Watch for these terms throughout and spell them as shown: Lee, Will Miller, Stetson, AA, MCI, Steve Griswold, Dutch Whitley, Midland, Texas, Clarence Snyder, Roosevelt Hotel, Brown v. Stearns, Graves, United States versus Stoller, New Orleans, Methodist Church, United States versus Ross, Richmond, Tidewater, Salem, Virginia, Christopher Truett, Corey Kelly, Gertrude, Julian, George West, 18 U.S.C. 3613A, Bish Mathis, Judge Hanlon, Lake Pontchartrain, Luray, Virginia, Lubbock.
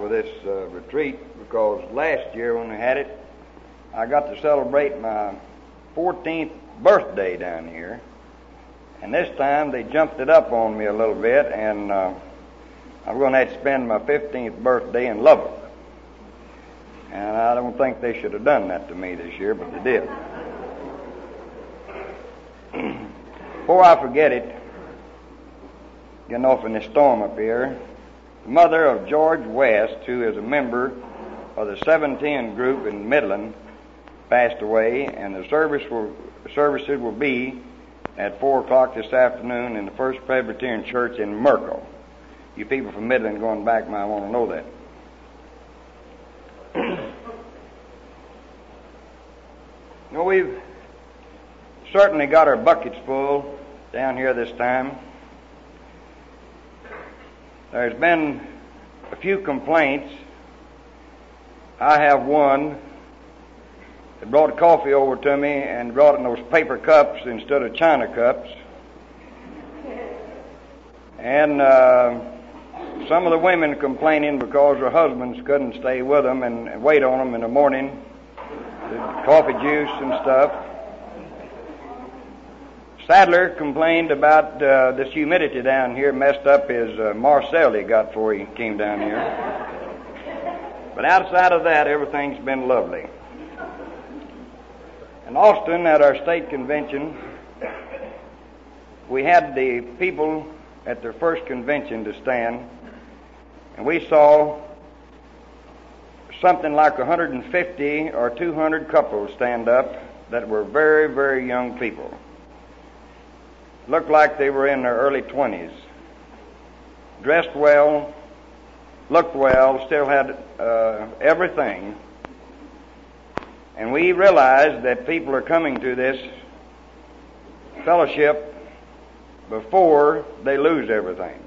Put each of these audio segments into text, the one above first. out with this retreat, because last year when we had it, I got to celebrate my 14th birthday down here. And this time they jumped it up on me a little bit, and I'm going to have to spend my 15th birthday in Lubbock. And I don't think they should have done that to me this year, but they did. Before I forget it, getting off in this storm up here, the mother of George West, who is a member of the 710 group in Midland, passed away, and the services will be at 4 o'clock this afternoon in the First Presbyterian Church in Merkel. You people from Midland going back might want to know that. You know, we've certainly got our buckets full down here this time. There's been a few complaints. I have one that brought coffee over to me and brought it in those paper cups instead of china cups. And some of the women complaining because their husbands couldn't stay with them and wait on them in the morning, the coffee juice and stuff. Sadler complained about this humidity down here messed up his Marcel he got before he came down here. But outside of that, everything's been lovely. In Austin, at our state convention, we had the people at their first convention to stand, and we saw something like 150 or 200 couples stand up that were very, very young people. Looked like they were in their early 20s. Dressed well, looked well, still had everything. And we realized that people are coming to this fellowship before they lose everything.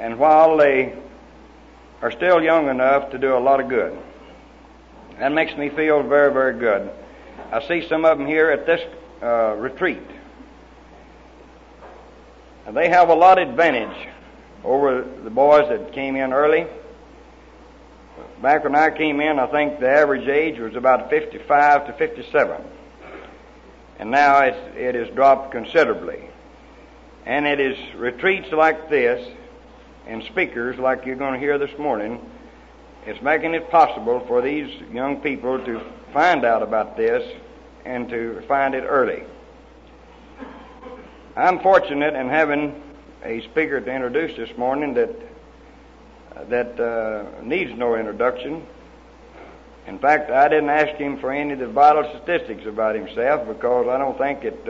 And while they are still young enough to do a lot of good. That makes me feel very, very good. I see some of them here at this retreat. And they have a lot of advantage over the boys that came in early. Back when I came in, I think the average age was about 55 to 57. And now it has dropped considerably. And it is retreats like this and speakers like you're going to hear this morning, it's making it possible for these young people to find out about this and to find it early. I'm fortunate in having a speaker to introduce this morning that needs no introduction. In fact, I didn't ask him for any of the vital statistics about himself because I don't think it,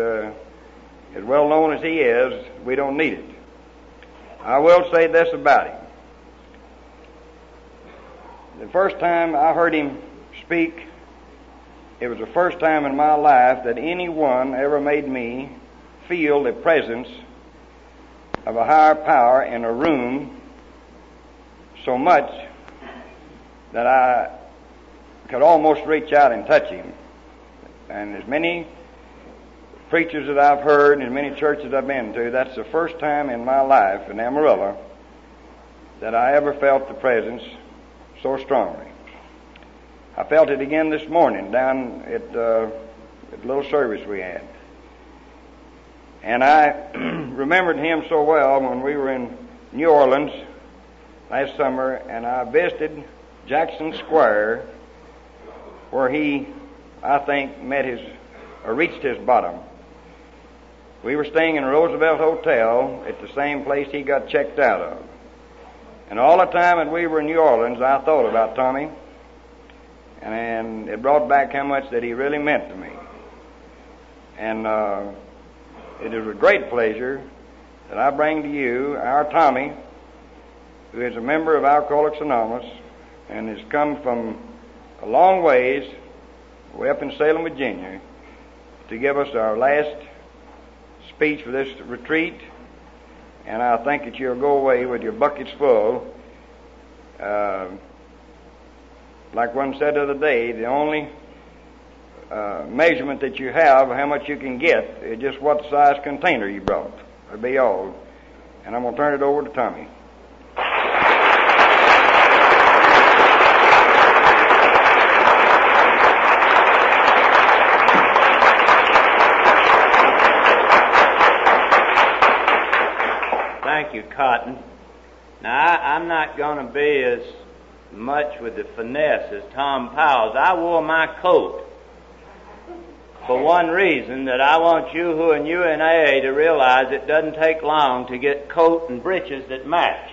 as well known as he is, we don't need it. I will say this about him. The first time I heard him speak, it was the first time in my life that anyone ever made me feel the presence of a higher power in a room so much that I could almost reach out and touch him. And as many preachers that I've heard and as many churches I've been to, that's the first time in my life in Amarillo that I ever felt the presence so strongly. I felt it again this morning down at the little service we had. And I remembered him so well when we were in New Orleans last summer, and I visited Jackson Square where he, I think, reached his bottom. We were staying in a Roosevelt Hotel at the same place he got checked out of. And all the time that we were in New Orleans, I thought about Tommy, and it brought back how much that he really meant to me. And it is with great pleasure that I bring to you our Tommy, who is a member of Alcoholics Anonymous and has come from a long ways, way up in Salem, Virginia, to give us our last speech for this retreat. And I think that you'll go away with your buckets full. Like one said the other day, the only measurement that you have, how much you can get, is just what size container you brought. That'll be all. And I'm going to turn it over to Tommy. Cotton. Now, I'm not going to be as much with the finesse as Tom Powers. I wore my coat for one reason, that I want you who are new in AA to realize it doesn't take long to get coat and breeches that match.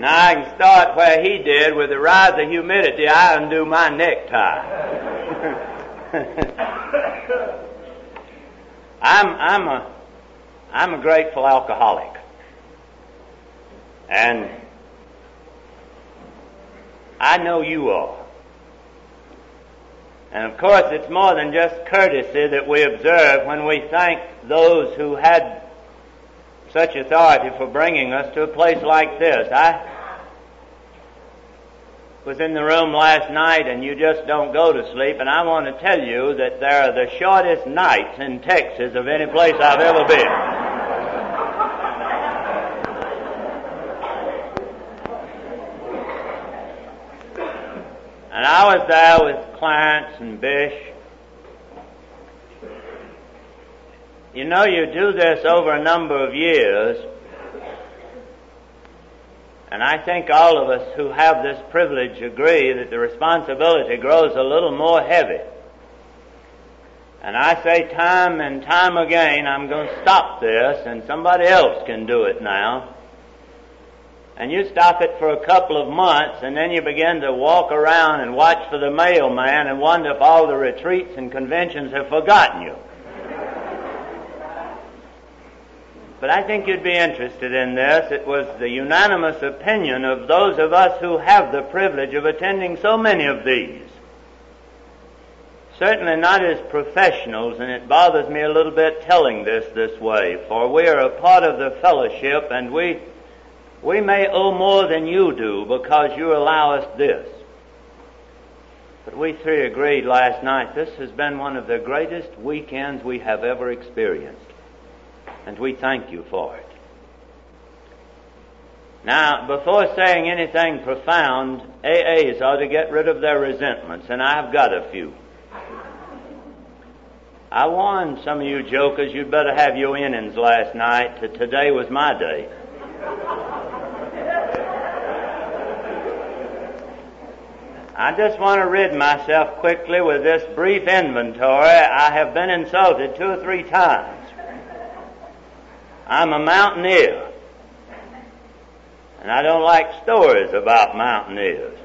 Now I can start where he did. With the rise of humidity, I undo my necktie. I'm a grateful alcoholic, and I know you are. And of course, it's more than just courtesy that we observe when we thank those who had such authority for bringing us to a place like this. I was in the room last night, and you just don't go to sleep, and I want to tell you that there are the shortest nights in Texas of any place I've ever been. And I was there with Clarence and Bish. You know, you do this over a number of years, and I think all of us who have this privilege agree that the responsibility grows a little more heavy. And I say time and time again, I'm going to stop this, and somebody else can do it now. And you stop it for a couple of months, and then you begin to walk around and watch for the mailman and wonder if all the retreats and conventions have forgotten you. But I think you'd be interested in this. It was the unanimous opinion of those of us who have the privilege of attending so many of these. Certainly not as professionals, and it bothers me a little bit telling this way, for we are a part of the fellowship, and we may owe more than you do because you allow us this. But we three agreed last night this has been one of the greatest weekends we have ever experienced. And we thank you for it. Now, before saying anything profound, AAs ought to get rid of their resentments, and I've got a few. I warned some of you jokers you'd better have your innings last night. Today was my day. I just want to rid myself quickly with this brief inventory. I have been insulted 2 or 3 times. I'm a mountaineer, and I don't like stories about mountaineers.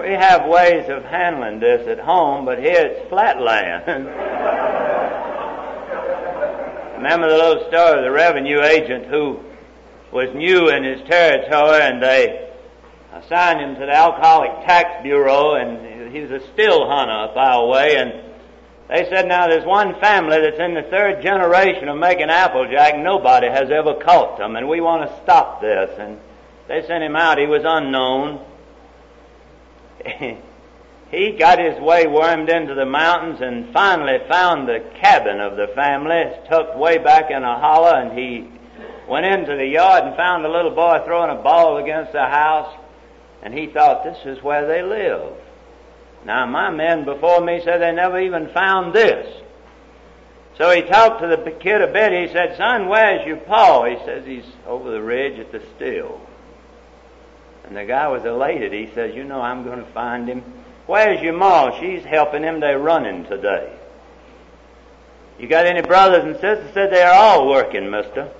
We have ways of handling this at home, but here it's flat land. Remember the little story of the revenue agent who was new in his territory, and they assigned him to the Alcoholic Tax Bureau, and he was a still hunter up our way, and they said, now there's one family that's in the 3rd generation of making Applejack, nobody has ever caught them, and we want to stop this. And they sent him out. He was unknown. He got his way wormed into the mountains and finally found the cabin of the family, tucked way back in a hollow, and he went into the yard and found a little boy throwing a ball against the house. And he thought, this is where they live. Now, my men before me said they never even found this. So he talked to the kid a bit. He said, son, where's your pa? He says, he's over the ridge at the still. And the guy was elated. He says, you know, I'm going to find him. Where's your ma? She's helping him. They're running today. You got any brothers and sisters? Said, they're all working, mister.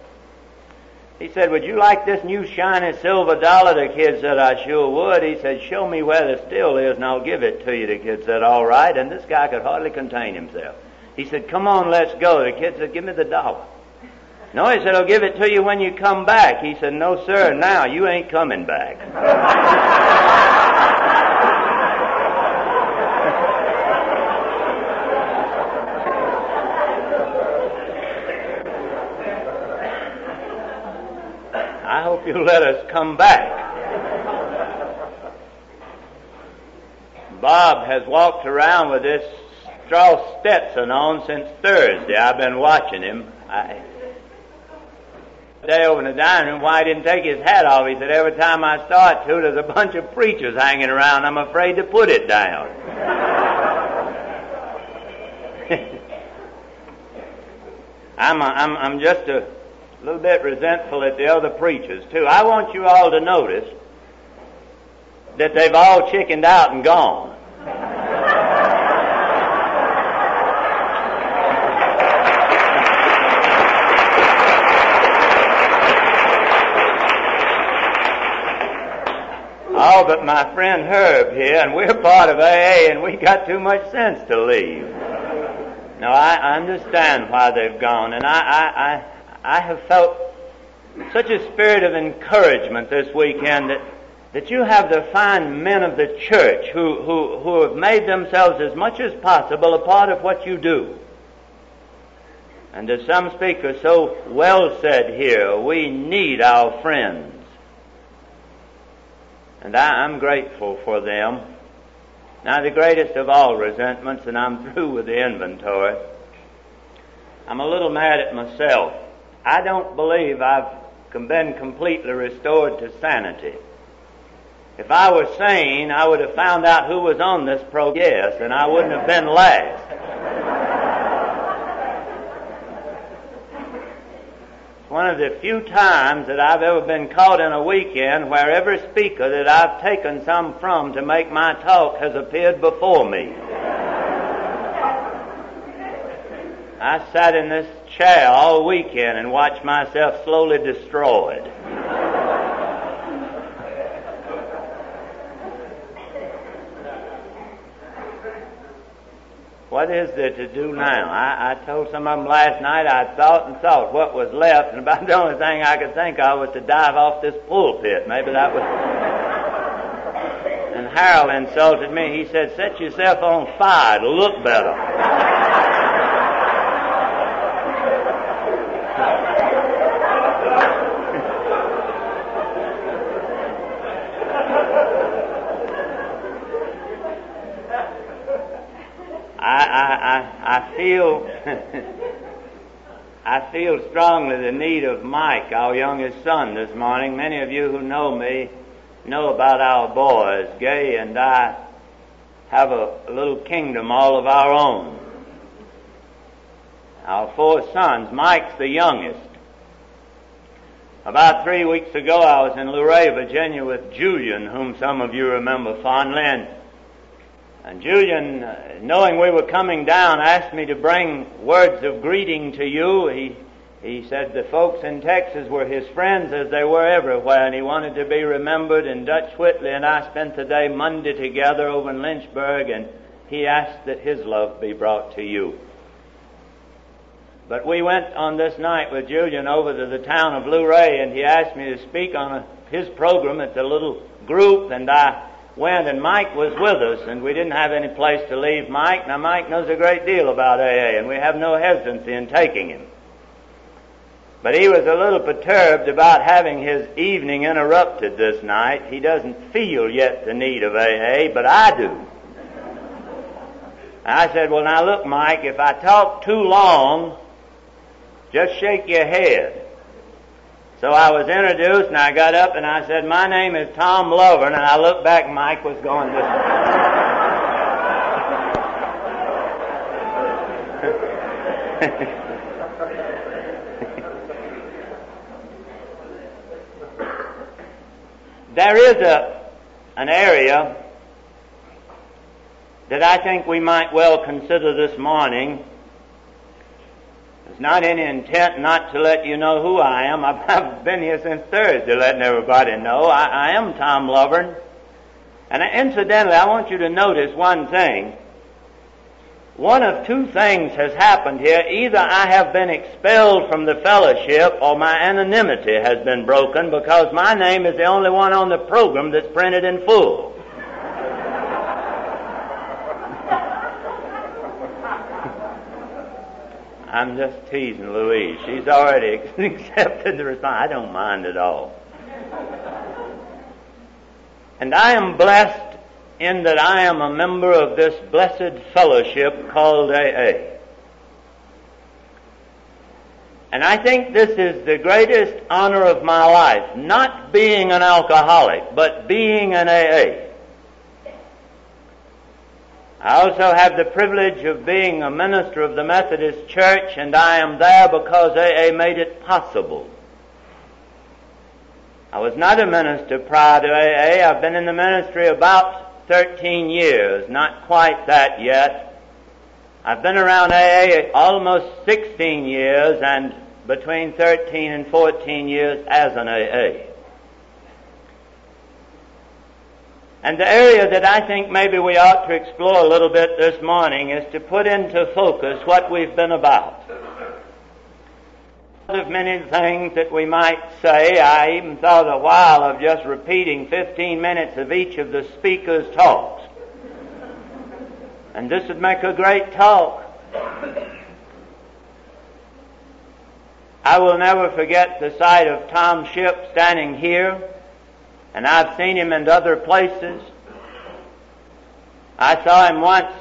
He said, would you like this new shiny silver dollar? The kid said, I sure would. He said, show me where the still is and I'll give it to you. The kid said, all right. And this guy could hardly contain himself. He said, come on, let's go. The kid said, give me the dollar. No, he said, I'll give it to you when you come back. He said, no, sir, now you ain't coming back. I hope you let us come back. But Bob has walked around with this straw Stetson on since Thursday. I've been watching him. Today over in the dining room, why he didn't take his hat off. He said, every time I start to, there's a bunch of preachers hanging around. I'm afraid to put it down. I'm just a little bit resentful at the other preachers, too. I want you all to notice that they've all chickened out and gone. Oh, but my friend Herb here, and we're part of AA, and we got too much sense to leave. No, I understand why they've gone, and I have felt such a spirit of encouragement this weekend that you have the fine men of the church who have made themselves as much as possible a part of what you do. And as some speaker so well said here, we need our friends. And I'm grateful for them. Now, the greatest of all resentments, and I'm through with the inventory, I'm a little mad at myself. I don't believe I've been completely restored to sanity. If I were sane, I would have found out who was on this program, yes, and I wouldn't have been last. It's one of the few times that I've ever been caught in a weekend where every speaker that I've taken some from to make my talk has appeared before me. I sat in this chair all weekend and watched myself slowly destroyed. What is there to do now? I told some of them last night, I thought and thought what was left, and about the only thing I could think of was to dive off this pulpit. Maybe that was... And Harold insulted me. He said, set yourself on fire. It'll look better. I feel strongly the need of Mike, our youngest son, this morning. Many of you who know me know about our boys. Gay and I have a little kingdom all of our own. Our four sons. Mike's the youngest. About 3 weeks ago, I was in Luray, Virginia, with Julian, whom some of you remember fondly, and Julian, knowing we were coming down, asked me to bring words of greeting to you. He said the folks in Texas were his friends as they were everywhere, and he wanted to be remembered. And Dutch Whitley and I spent the day Monday together over in Lynchburg, and he asked that his love be brought to you. But we went on this night with Julian over to the town of Luray, and he asked me to speak on his program at the little group, and I went, and Mike was with us, and we didn't have any place to leave Mike. Now, Mike knows a great deal about AA, and we have no hesitancy in taking him. But he was a little perturbed about having his evening interrupted this night. He doesn't feel yet the need of AA, but I do. I said, well, now look, Mike, if I talk too long, just shake your head. So I was introduced, and I got up, and I said, my name is Tom Lovern, and I looked back, and Mike was going this way. There is an area that I think we might well consider this morning. It's not any intent not to let you know who I am. I've been here since Thursday letting everybody know. I am Tom Lovern. And incidentally, I want you to notice one thing. One of two things has happened here. Either I have been expelled from the fellowship or my anonymity has been broken, because my name is the only one on the program that's printed in full. I'm just teasing Louise. She's already accepted the response. I don't mind at all. And I am blessed in that I am a member of this blessed fellowship called AA. And I think this is the greatest honor of my life, not being an alcoholic, but being an AA. I also have the privilege of being a minister of the Methodist Church, and I am there because AA made it possible. I was not a minister prior to AA. I've been in the ministry about 13 years, not quite that yet. I've been around AA almost 16 years and between 13 and 14 years as an AA. And the area that I think maybe we ought to explore a little bit this morning is to put into focus what we've been about. Of many things that we might say, I even thought a while of just repeating 15 minutes of each of the speakers' talks. And this would make a great talk. I will never forget the sight of Tom Shipp standing here, and I've seen him in other places. I saw him once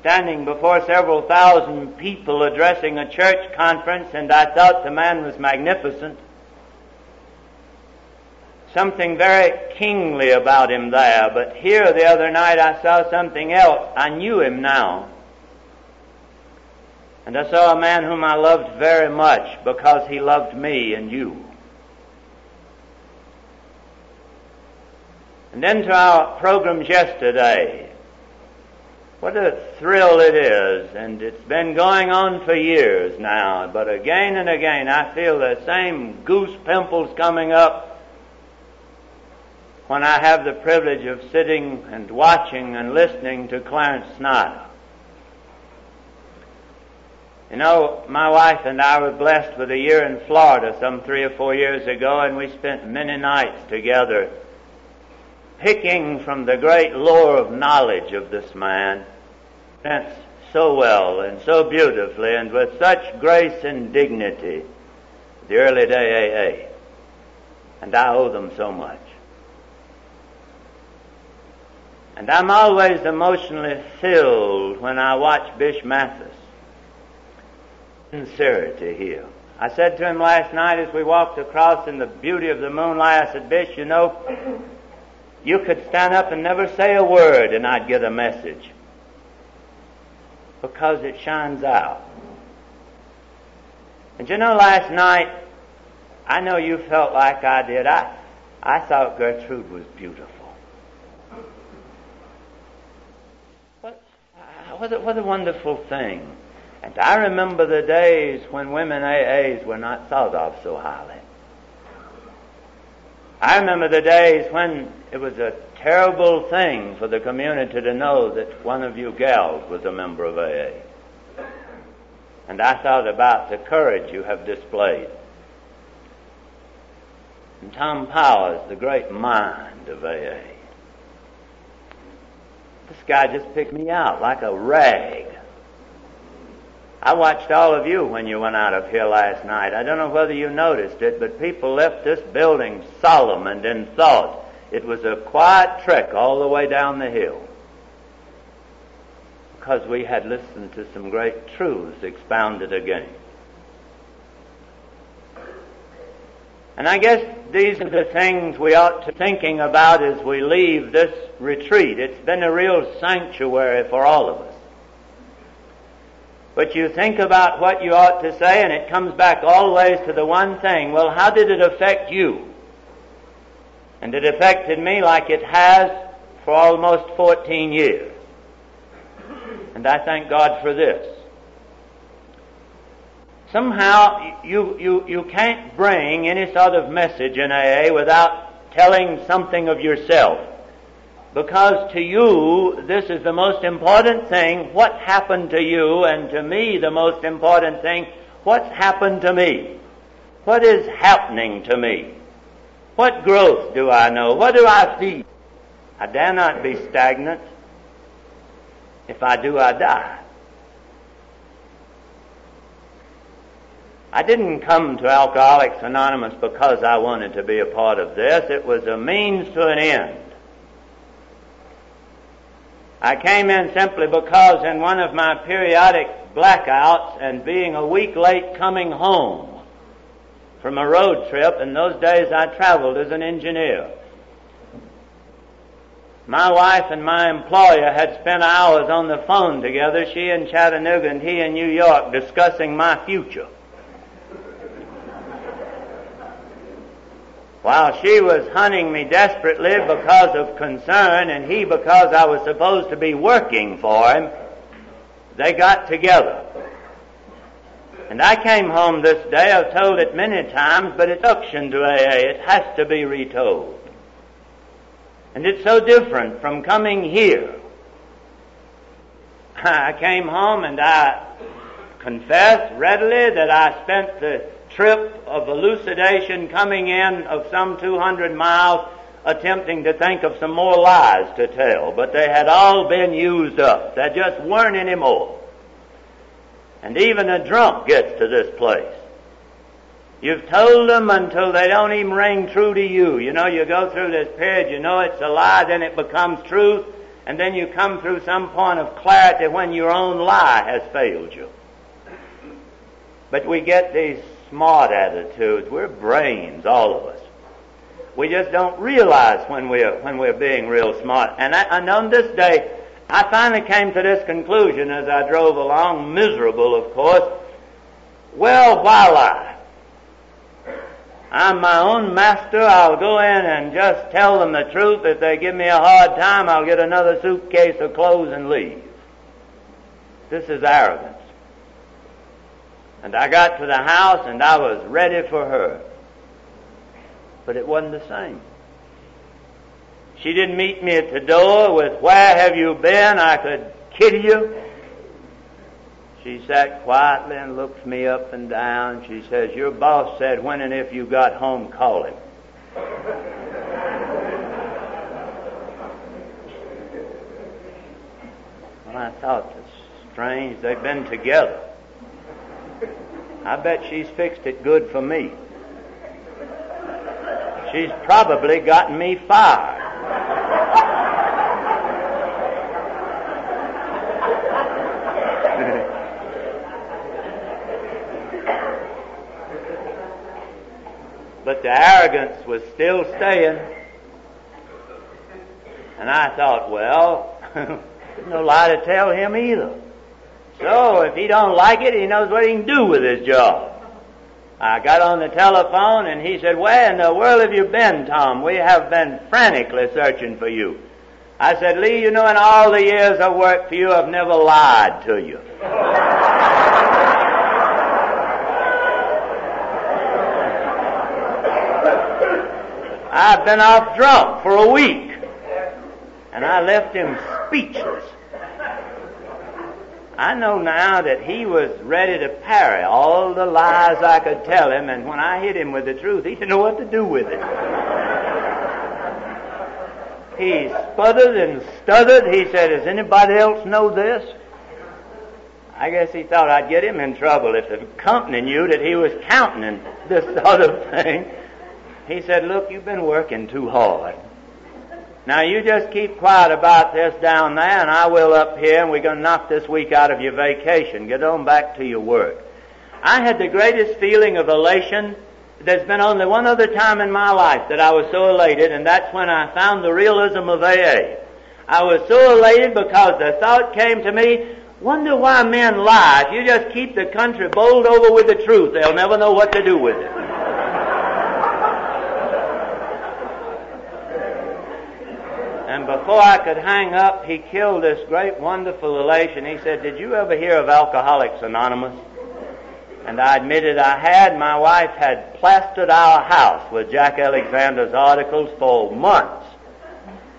standing before several thousand people addressing a church conference, and I thought the man was magnificent. Something very kingly about him there. But here the other night I saw something else. I knew him now. And I saw a man whom I loved very much because he loved me and you. And then to our programs yesterday. What a thrill it is. And it's been going on for years now. But again and again I feel the same goose pimples coming up when I have the privilege of sitting and watching and listening to Clarence Snyder. You know, my wife and I were blessed with a year in Florida some 3 or 4 years ago, and we spent many nights together picking from the great lore of knowledge of this man. Spent so well and so beautifully and with such grace and dignity, the early day AA. And I owe them so much. And I'm always emotionally filled when I watch Bish Mathis. Sincerity here. I said to him last night as we walked across in the beauty of the moonlight, I said, Bish, you know, you could stand up and never say a word and I'd get a message. Because it shines out. And you know, last night, I know you felt like I did. I thought Gertrude was beautiful. What a wonderful thing. And I remember the days when women AAs were not thought of so highly. I remember the days when it was a terrible thing for the community to know that one of you gals was a member of AA. And I thought about the courage you have displayed. And Tom Powers, the great mind of AA. This guy just picked me out like a rag. I watched all of you when you went out of here last night. I don't know whether you noticed it, but people left this building solemn and in thought. It was a quiet trek all the way down the hill. Because we had listened to some great truths expounded again. And I guess these are the things we ought to be thinking about as we leave this retreat. It's been a real sanctuary for all of us. But you think about what you ought to say, and it comes back always to the one thing. Well, how did it affect you? And it affected me like it has for almost 14 years. And I thank God for this. Somehow you can't bring any sort of message in AA without telling something of yourself. Because to you, this is the most important thing, what happened to you, and to me, the most important thing, what's happened to me? What is happening to me? What growth do I know? What do I feel? I dare not be stagnant. If I do, I die. I didn't come to Alcoholics Anonymous because I wanted to be a part of this. It was a means to an end. I came in simply because in one of my periodic blackouts and being a week late coming home from a road trip, in those days I traveled as an engineer. My wife and my employer had spent hours on the phone together, she in Chattanooga and he in New York, discussing my future. While she was hunting me desperately because of concern and he because I was supposed to be working for him, they got together. And I came home this day, I've told it many times, but it's auction to AA, it has to be retold. And it's so different from coming here. I came home and I confessed readily that I spent the trip of elucidation coming in of some 200 miles attempting to think of some more lies to tell, but they had all been used up. There just weren't any more. And even a drunk gets to this place. You've told them until they don't even ring true to you. You know, you go through this period, you know it's a lie, then it becomes truth, and then you come through some point of clarity when your own lie has failed you. But we get these smart attitudes. We're brains, all of us. We just don't realize when we're being real smart. And on this day, I finally came to this conclusion as I drove along, miserable, of course. Well, why lie? I'm my own master. I'll go in and just tell them the truth. If they give me a hard time, I'll get another suitcase of clothes and leave. This is arrogance. And I got to the house and I was ready for her. But it wasn't the same. She didn't meet me at the door with, "Where have you been? I could kill you." She sat quietly and looked me up and down. She says, "Your boss said when and if you got home, call him." Well, I thought, that's strange. They've been together. I bet she's fixed it good for me. She's probably gotten me fired. But the arrogance was still staying. And I thought, well, no lie to tell him either. So if he don't like it, he knows what he can do with his job. I got on the telephone and he said, "Where in the world have you been, Tom? We have been frantically searching for you." I said, "Lee, you know, in all the years I've worked for you, I've never lied to you." I've been off drunk for a week, and I left him speechless. I know now that he was ready to parry all the lies I could tell him, and when I hit him with the truth, he didn't know what to do with it. He sputtered and stuttered. He said, "Does anybody else know this?" I guess he thought I'd get him in trouble if the company knew that he was counting this sort of thing. He said, "Look, you've been working too hard. Now you just keep quiet about this down there and I will up here, and we're going to knock this week out of your vacation. Get on back to your work." I had the greatest feeling of elation. There's been only one other time in my life that I was so elated, and that's when I found the realism of AA. I was so elated because the thought came to me, wonder why men lie. If you just keep the country bowled over with the truth, they'll never know what to do with it. And before I could hang up, he killed this great, wonderful elation. He said, "Did you ever hear of Alcoholics Anonymous?" And I admitted I had. My wife had plastered our house with Jack Alexander's articles for months.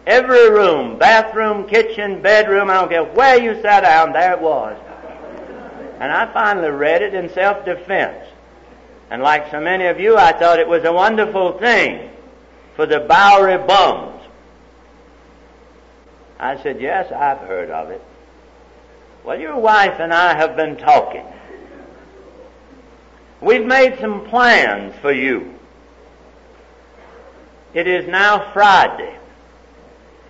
Every room, bathroom, kitchen, bedroom, I don't care where you sat down, there it was. And I finally read it in self-defense. And like so many of you, I thought it was a wonderful thing for the Bowery bums. I said, "Yes, I've heard of it." "Well, your wife and I have been talking. We've made some plans for you. It is now Friday.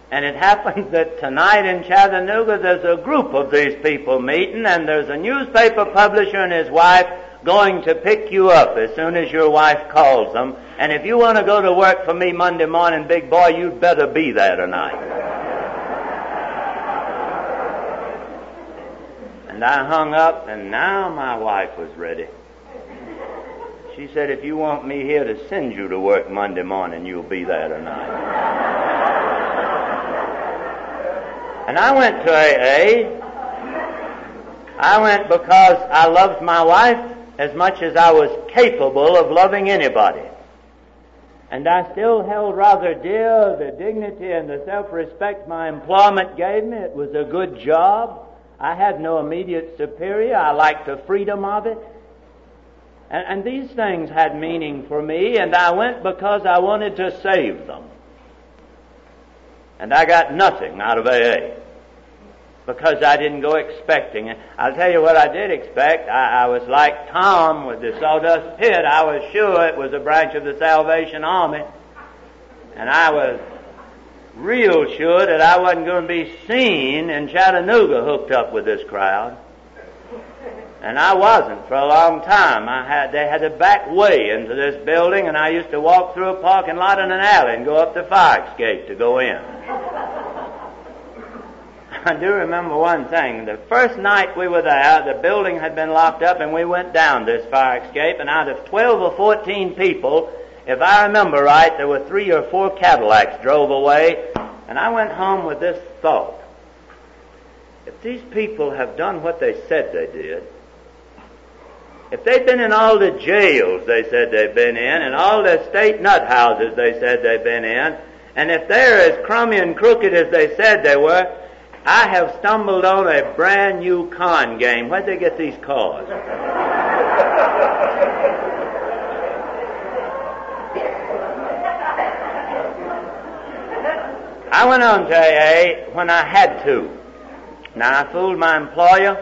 And it happens that tonight in Chattanooga there's a group of these people meeting, and there's a newspaper publisher and his wife going to pick you up as soon as your wife calls them. And if you want to go to work for me Monday morning, big boy, you'd better be there tonight. And I hung up, and now my wife was ready. She said, if you want me here to send you to work Monday morning, you'll be there tonight. And I went to AA. I went because I loved my wife as much as I was capable of loving anybody. And I still held rather dear the dignity and the self-respect my employment gave me. It was a good job. I had no immediate superior. I liked the freedom of it. And these things had meaning for me, and I went because I wanted to save them. And I got nothing out of AA because I didn't go expecting it. I'll tell you what I did expect. I was like Tom with the sawdust pit. I was sure it was a branch of the Salvation Army. And I was real sure that I wasn't going to be seen in Chattanooga hooked up with this crowd. And I wasn't for a long time. They had a back way into this building, and I used to walk through a parking lot and an alley and go up the fire escape to go in. I do remember one thing. The first night we were there, the building had been locked up, and we went down this fire escape, and out of 12 or 14 people, if I remember right, there were 3 or 4 Cadillacs drove away, and I went home with this thought. If these people have done what they said they did, if they've been in all the jails they said they've been in, and all the state nut houses they said they've been in, and if they're as crummy and crooked as they said they were, I have stumbled on a brand new con game. Where'd they get these cars? I went on to AA when I had to. Now, I fooled my employer,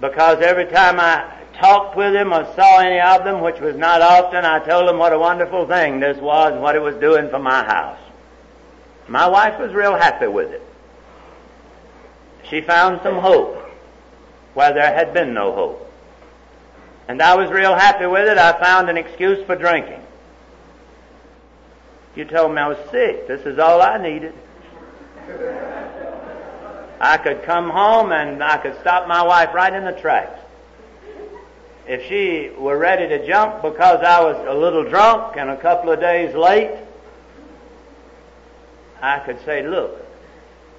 because every time I talked with him or saw any of them, which was not often, I told him what a wonderful thing this was and what it was doing for my house. My wife was real happy with it. She found some hope where there had been no hope. And I was real happy with it. I found an excuse for drinking. You told me I was sick. This is all I needed. I could come home and I could stop my wife right in the tracks. If she were ready to jump because I was a little drunk and a couple of days late, I could say, look,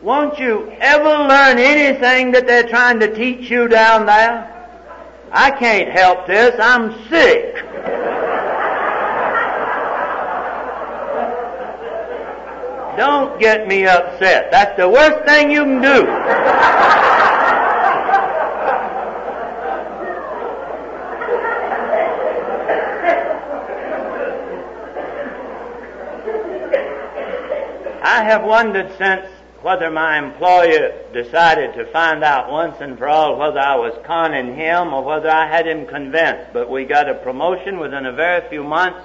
won't you ever learn anything that they're trying to teach you down there? I can't help this. I'm sick. Don't get me upset. That's the worst thing you can do. I have wondered since whether my employer decided to find out once and for all whether I was conning him or whether I had him convinced. But we got a promotion within a very few months.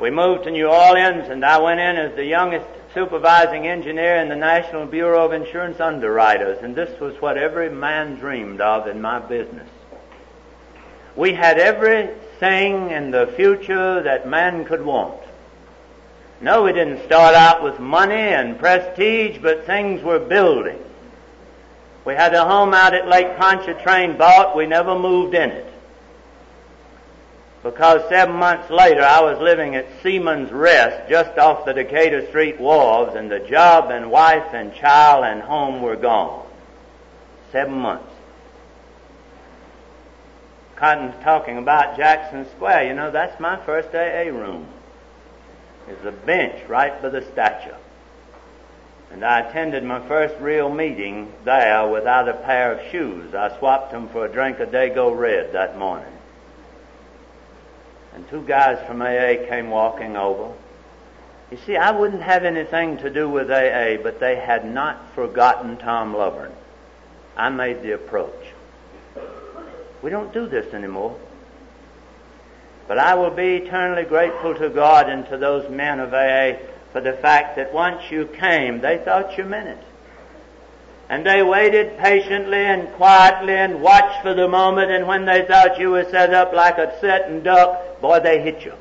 We moved to New Orleans, and I went in as the youngest supervising engineer in the National Bureau of Insurance Underwriters, and this was what every man dreamed of in my business. We had everything in the future that man could want. No, we didn't start out with money and prestige, but things were building. We had a home out at Lake Pontchartrain bought. We never moved in it. Because 7 months later, I was living at Seaman's Rest just off the Decatur Street wharves, and the job and wife and child and home were gone. 7 months. Cotton's talking about Jackson Square. You know, that's my first AA room. There's a bench right by the statue. And I attended my first real meeting there without a pair of shoes. I swapped them for a drink of Dago Red that morning. And 2 guys from AA came walking over. You see, I wouldn't have anything to do with AA, but they had not forgotten Tom Lovern. I made the approach. We don't do this anymore. But I will be eternally grateful to God and to those men of AA for the fact that once you came, they thought you meant it. And they waited patiently and quietly and watched for the moment, and when they thought you were set up like a sitting duck, boy, they hit you.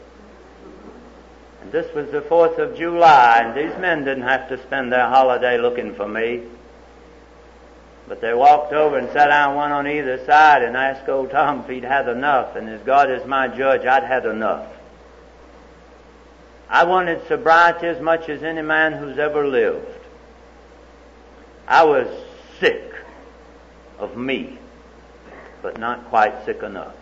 And this was the 4th of July, and these men didn't have to spend their holiday looking for me. But they walked over and sat down one on either side and asked old Tom if he'd had enough. And as God is my judge, I'd had enough. I wanted sobriety as much as any man who's ever lived. I was sick of me, but not quite sick enough.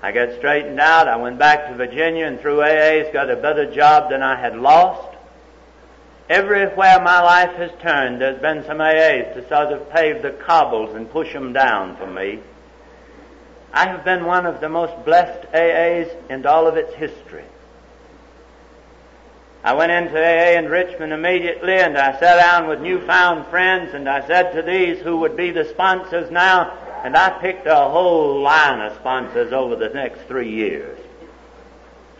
I got straightened out. I went back to Virginia and through AA's got a better job than I had lost. Everywhere my life has turned, there's been some AA's to sort of pave the cobbles and push them down for me. I have been one of the most blessed AA's in all of its history. I went into AA in Richmond immediately, and I sat down with newfound friends, and I said to these who would be the sponsors now, and I picked a whole line of sponsors over the next 3 years.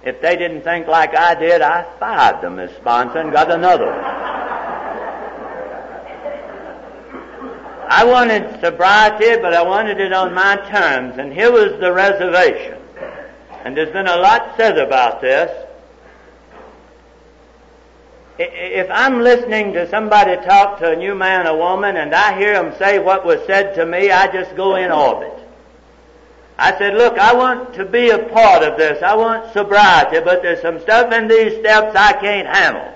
If they didn't think like I did, I fired them as sponsor and got another one. I wanted sobriety, but I wanted it on my terms, and here was the reservation. And there's been a lot said about this. If I'm listening to somebody talk to a new man or woman and I hear them say what was said to me, I just go in orbit. I said, look, I want to be a part of this. I want sobriety, but there's some stuff in these steps I can't handle.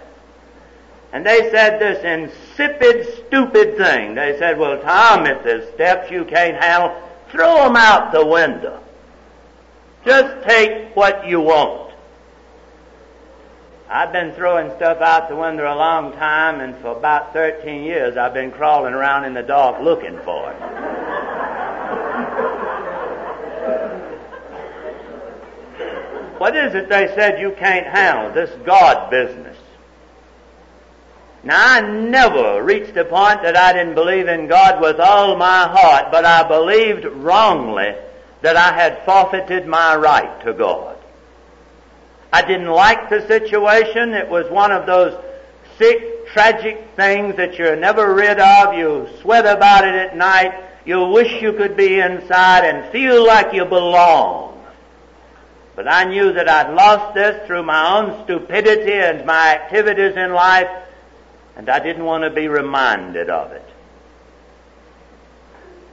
And they said this insipid, stupid thing. They said, well, Tom, if there's steps you can't handle, throw them out the window. Just take what you want. I've been throwing stuff out the window a long time, and for about 13 years I've been crawling around in the dark looking for it. What is it they said you can't handle? This God business. Now, I never reached the point that I didn't believe in God with all my heart, but I believed wrongly that I had forfeited my right to God. I didn't like the situation. It was one of those sick, tragic things that you're never rid of. You sweat about it at night. You wish you could be inside and feel like you belong. But I knew that I'd lost this through my own stupidity and my activities in life, and I didn't want to be reminded of it.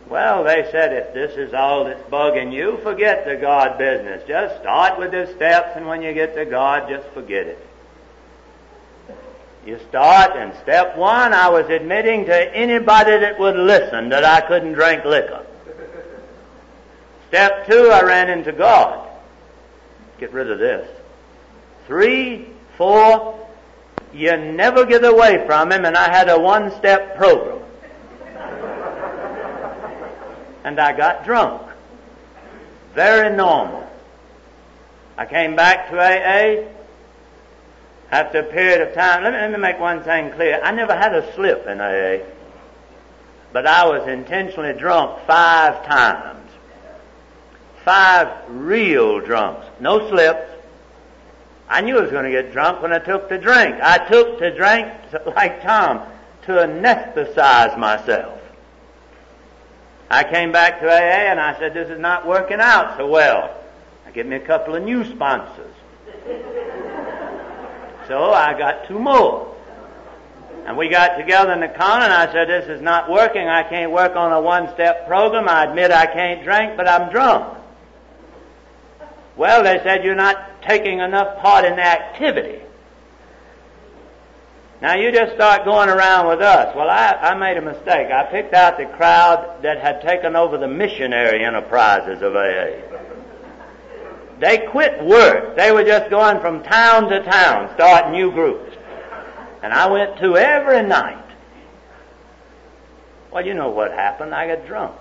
Well, they said, if this is all that's bugging you, forget the God business. Just start with the steps, and when you get to God, just forget it. You start, and step one, I was admitting to anybody that would listen that I couldn't drink liquor. Step two, I ran into God. Get rid of this. 3, 4, you never get away from Him, and I had a one-step program. And I got drunk. Very normal. I came back to AA after a period of time. Let me make one thing clear. I never had a slip in AA, but I was intentionally drunk 5 times. 5 real drunks. No slips. I knew I was going to get drunk when I took to drink. I took to drink, like Tom, to anesthetize myself. I came back to AA and I said, this is not working out so well. I get me a couple of new sponsors. So I got 2 more. And we got together in the corner and I said, this is not working. I can't work on a one-step program. I admit I can't drink, but I'm drunk. Well, they said, you're not taking enough part in the activity. Now, you just start going around with us. Well, I made a mistake. I picked out the crowd that had taken over the missionary enterprises of AA. They quit work. They were just going from town to town, starting new groups. And I went to every night. Well, you know what happened. I got drunk.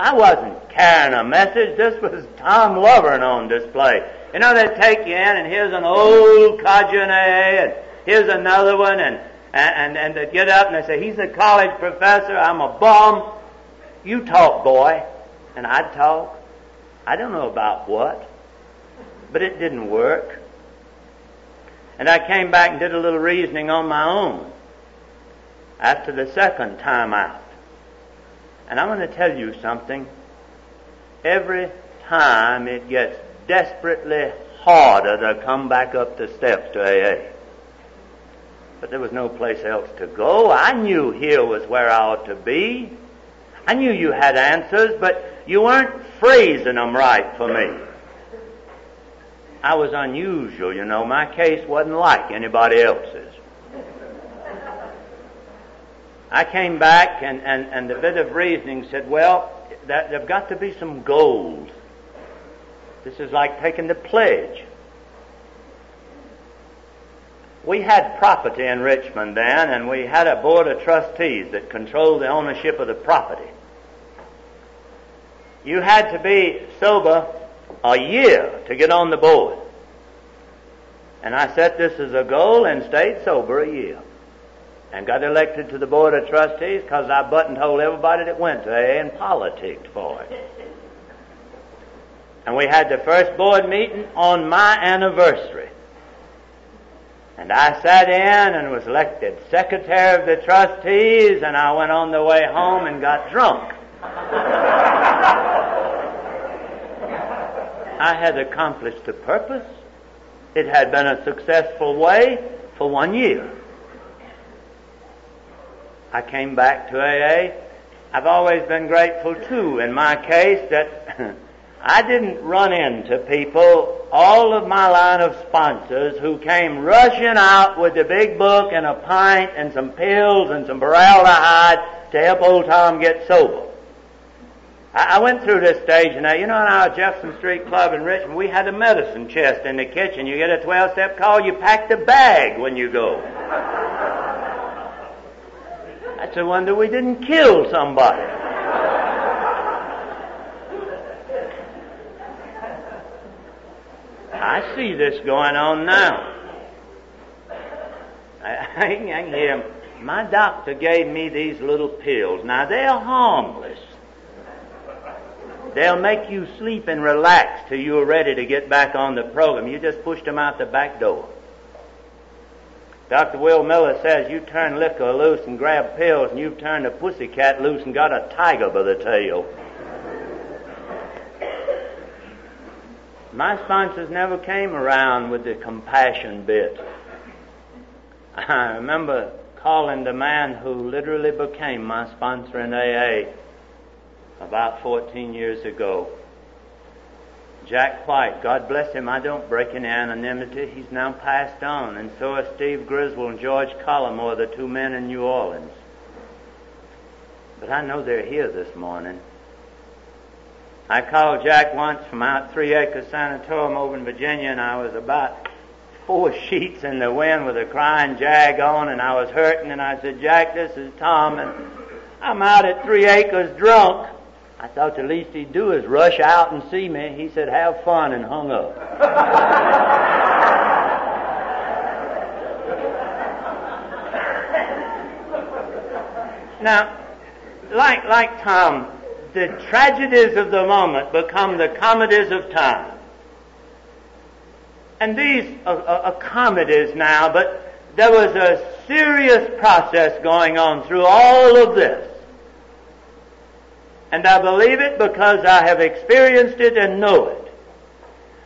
I wasn't carrying a message. This was Tom Lovern on display. You know, they take you in, and here's an old codger in AA, and here's another one, and they get up and they say, he's a college professor, I'm a bum. You talk, boy. And I'd talk. I don't know about what. But it didn't work. And I came back and did a little reasoning on my own after the second time out. And I'm going to tell you something. Every time it gets desperately harder to come back up the steps to AA. But there was no place else to go. I knew here was where I ought to be. I knew you had answers, but you weren't phrasing them right for me. I was unusual, you know. My case wasn't like anybody else's. I came back and the bit of reasoning said, well, there've got to be some goals. This is like taking the pledge. We had property in Richmond then, and we had a board of trustees that controlled the ownership of the property. You had to be sober a year to get on the board. And I set this as a goal and stayed sober a year. And got elected to the board of trustees because I buttonholed everybody that went to AA and politicked for it. And we had the first board meeting on my anniversary. And I sat in and was elected secretary of the trustees, and I went on the way home and got drunk. I had accomplished the purpose. It had been a successful way for 1 year. I came back to AA. I've always been grateful, too, in my case, that I didn't run into people, all of my line of sponsors, who came rushing out with the big book and a pint and some pills and some formaldehyde to help old Tom get sober. I went through this stage, and you know, in our Jefferson Street Club in Richmond, we had a medicine chest in the kitchen. You get a 12-step call, you pack the bag when you go. That's a wonder we didn't kill somebody. I see this going on now. I can hear him. My doctor gave me these little pills. Now, they're harmless. They'll make you sleep and relax till you're ready to get back on the program. You just pushed them out the back door. Dr. Will Miller says you turn liquor loose and grab pills, and you've turned a pussycat loose and got a tiger by the tail. My sponsors never came around with the compassion bit. I remember calling the man who literally became my sponsor in AA about 14 years ago. Jack White, God bless him, I don't break any anonymity. He's now passed on, and so are Steve Griswold and George Collimore, the two men in New Orleans. But I know they're here this morning. I called Jack once from our 3-acre sanatorium over in Virginia, and I was about 4 sheets in the wind with a crying jag on, and I was hurting, and I said, Jack, this is Tom, and I'm out at 3 acres drunk. I thought the least he'd do is rush out and see me. He said, have fun, and hung up. Now, like Tom, the tragedies of the moment become the comedies of time. And these are comedies now, but there was a serious process going on through all of this. And I believe it because I have experienced it and know it.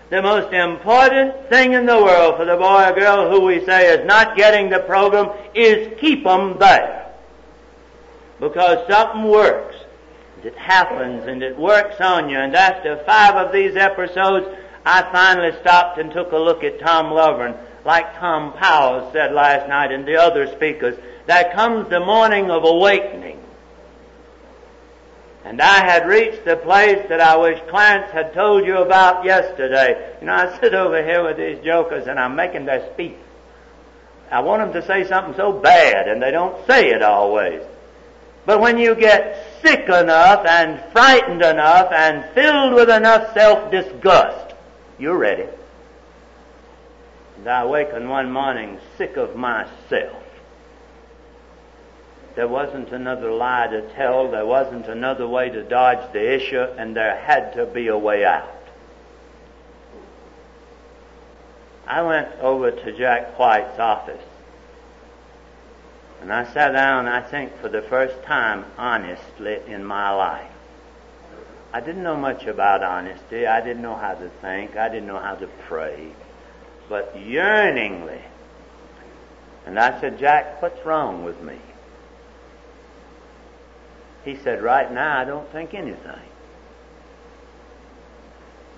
The most important thing in the world for the boy or girl who we say is not getting the program is keep them there. Because something works. It happens and it works on you. And after 5 of these episodes, I finally stopped and took a look at Tom Lovern. Like Tom Powers said last night and the other speakers, there comes the morning of awakening. And I had reached the place that I wish Clarence had told you about yesterday. You know, I sit over here with these jokers and I'm making their speech. I want them to say something so bad, and they don't say it always. But when you get sick enough and frightened enough and filled with enough self-disgust, you're ready. And I awakened one morning sick of myself. There wasn't another lie to tell. There wasn't another way to dodge the issue, and there had to be a way out. I went over to Jack White's office, and I sat down, I think, for the first time honestly in my life. I didn't know much about honesty. I didn't know how to think. I didn't know how to pray. But yearningly. And I said, Jack, what's wrong with me? He said, right now I don't think anything.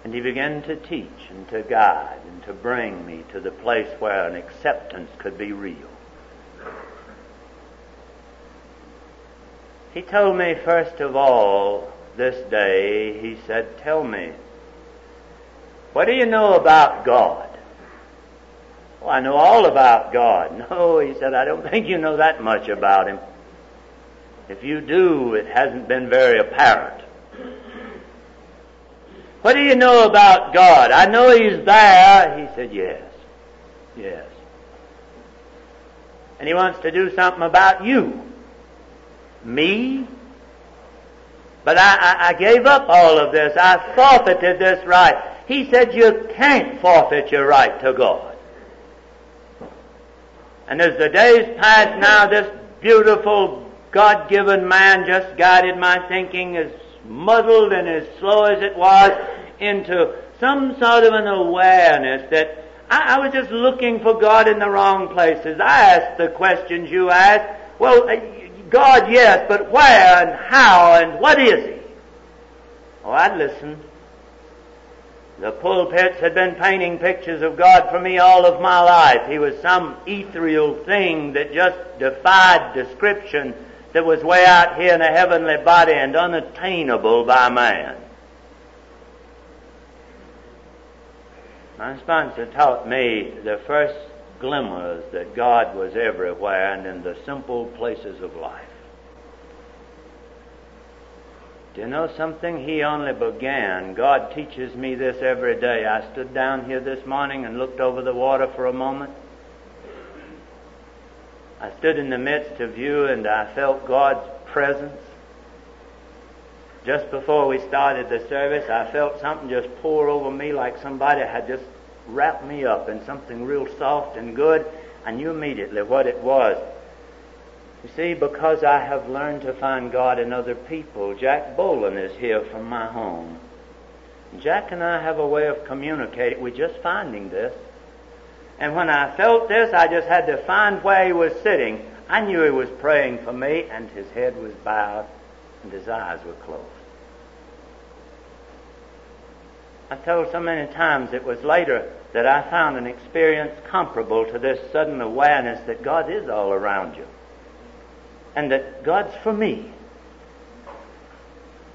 And he began to teach and to guide and to bring me to the place where an acceptance could be real. He told me, first of all, this day, he said, tell me, what do you know about God? Oh, I know all about God. No, he said, I don't think you know that much about Him. If you do, it hasn't been very apparent. What do you know about God? I know He's there. He said, yes. And He wants to do something about you. Me? But I gave up all of this. I forfeited this right. He said, you can't forfeit your right to God. And as the days passed now, this beautiful God-given man just guided my thinking, as muddled and as slow as it was, into some sort of an awareness that I was just looking for God in the wrong places. I asked the questions you asked. Well, God, yes, but where and how and what is He? Oh, I'd listened. The pulpits had been painting pictures of God for me all of my life. He was some ethereal thing that just defied description, that was way out here in a heavenly body and unattainable by man. My sponsor taught me the first glimmers that God was everywhere and in the simple places of life. Do you know something? He only began. God teaches me this every day. I stood down here this morning and looked over the water for a moment. I stood in the midst of you and I felt God's presence. Just before we started the service, I felt something just pour over me, like somebody had just wrapped me up in something real soft and good. I knew immediately what it was. You see, because I have learned to find God in other people. Jack Bolan is here from my home. Jack and I have a way of communicating. We're just finding this. And when I felt this, I just had to find where he was sitting. I knew he was praying for me, and his head was bowed and his eyes were closed. I've told so many times, it was later that I found an experience comparable to this sudden awareness that God is all around you and that God's for me.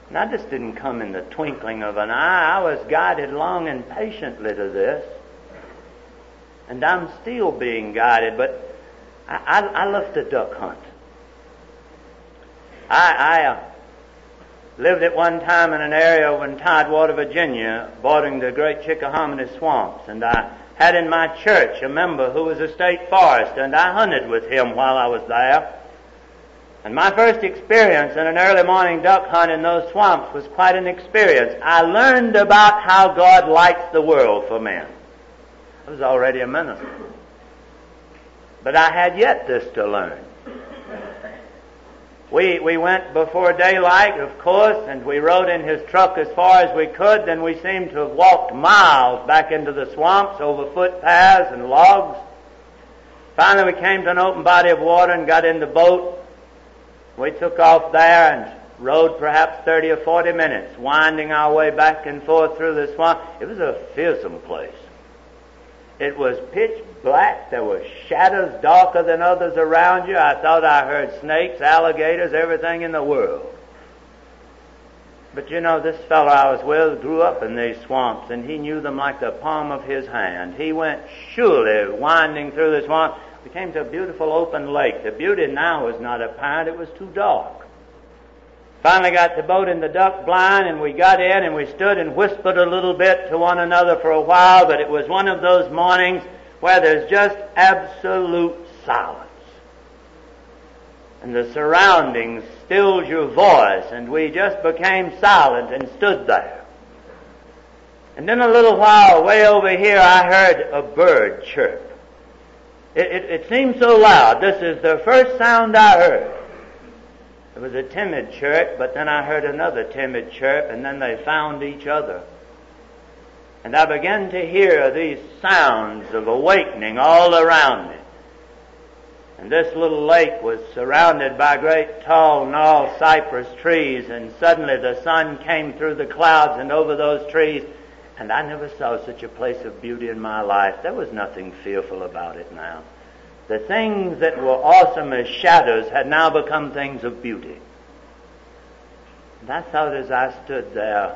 And I just didn't come in the twinkling of an eye. I was guided long and patiently to this, and I'm still being guided, but I love to duck hunt. I lived at one time in an area over in Tidewater, Virginia, bordering the great Chickahominy swamps. And I had in my church a member who was a state forester, and I hunted with him while I was there. And my first experience in an early morning duck hunt in those swamps was quite an experience. I learned about how God lights the world for men. I was already a minister. But I had yet this to learn. We went before daylight, of course, and we rode in his truck as far as we could. Then we seemed to have walked miles back into the swamps, over footpaths and logs. Finally, we came to an open body of water and got in the boat. We took off there and rode perhaps 30 or 40 minutes, winding our way back and forth through the swamp. It was a fearsome place. It was pitch black. There were shadows darker than others around you. I thought I heard snakes, alligators, everything in the world. But you know, this fellow I was with grew up in these swamps, and he knew them like the palm of his hand. He went surely winding through the swamp. We came to a beautiful open lake. The beauty now was not apparent. It was too dark. Finally got the boat in the duck blind, and we got in and we stood and whispered a little bit to one another for a while, but it was one of those mornings where there's just absolute silence. And the surroundings stills your voice, and we just became silent and stood there. And then a little while way over here, I heard a bird chirp. It seemed so loud. This is the first sound I heard. It was a timid chirp, but then I heard another timid chirp, and then they found each other. And I began to hear these sounds of awakening all around me. And this little lake was surrounded by great tall gnarled cypress trees, and suddenly the sun came through the clouds and over those trees, and I never saw such a place of beauty in my life. There was nothing fearful about it now. The things that were awesome as shadows had now become things of beauty. And I thought as I stood there,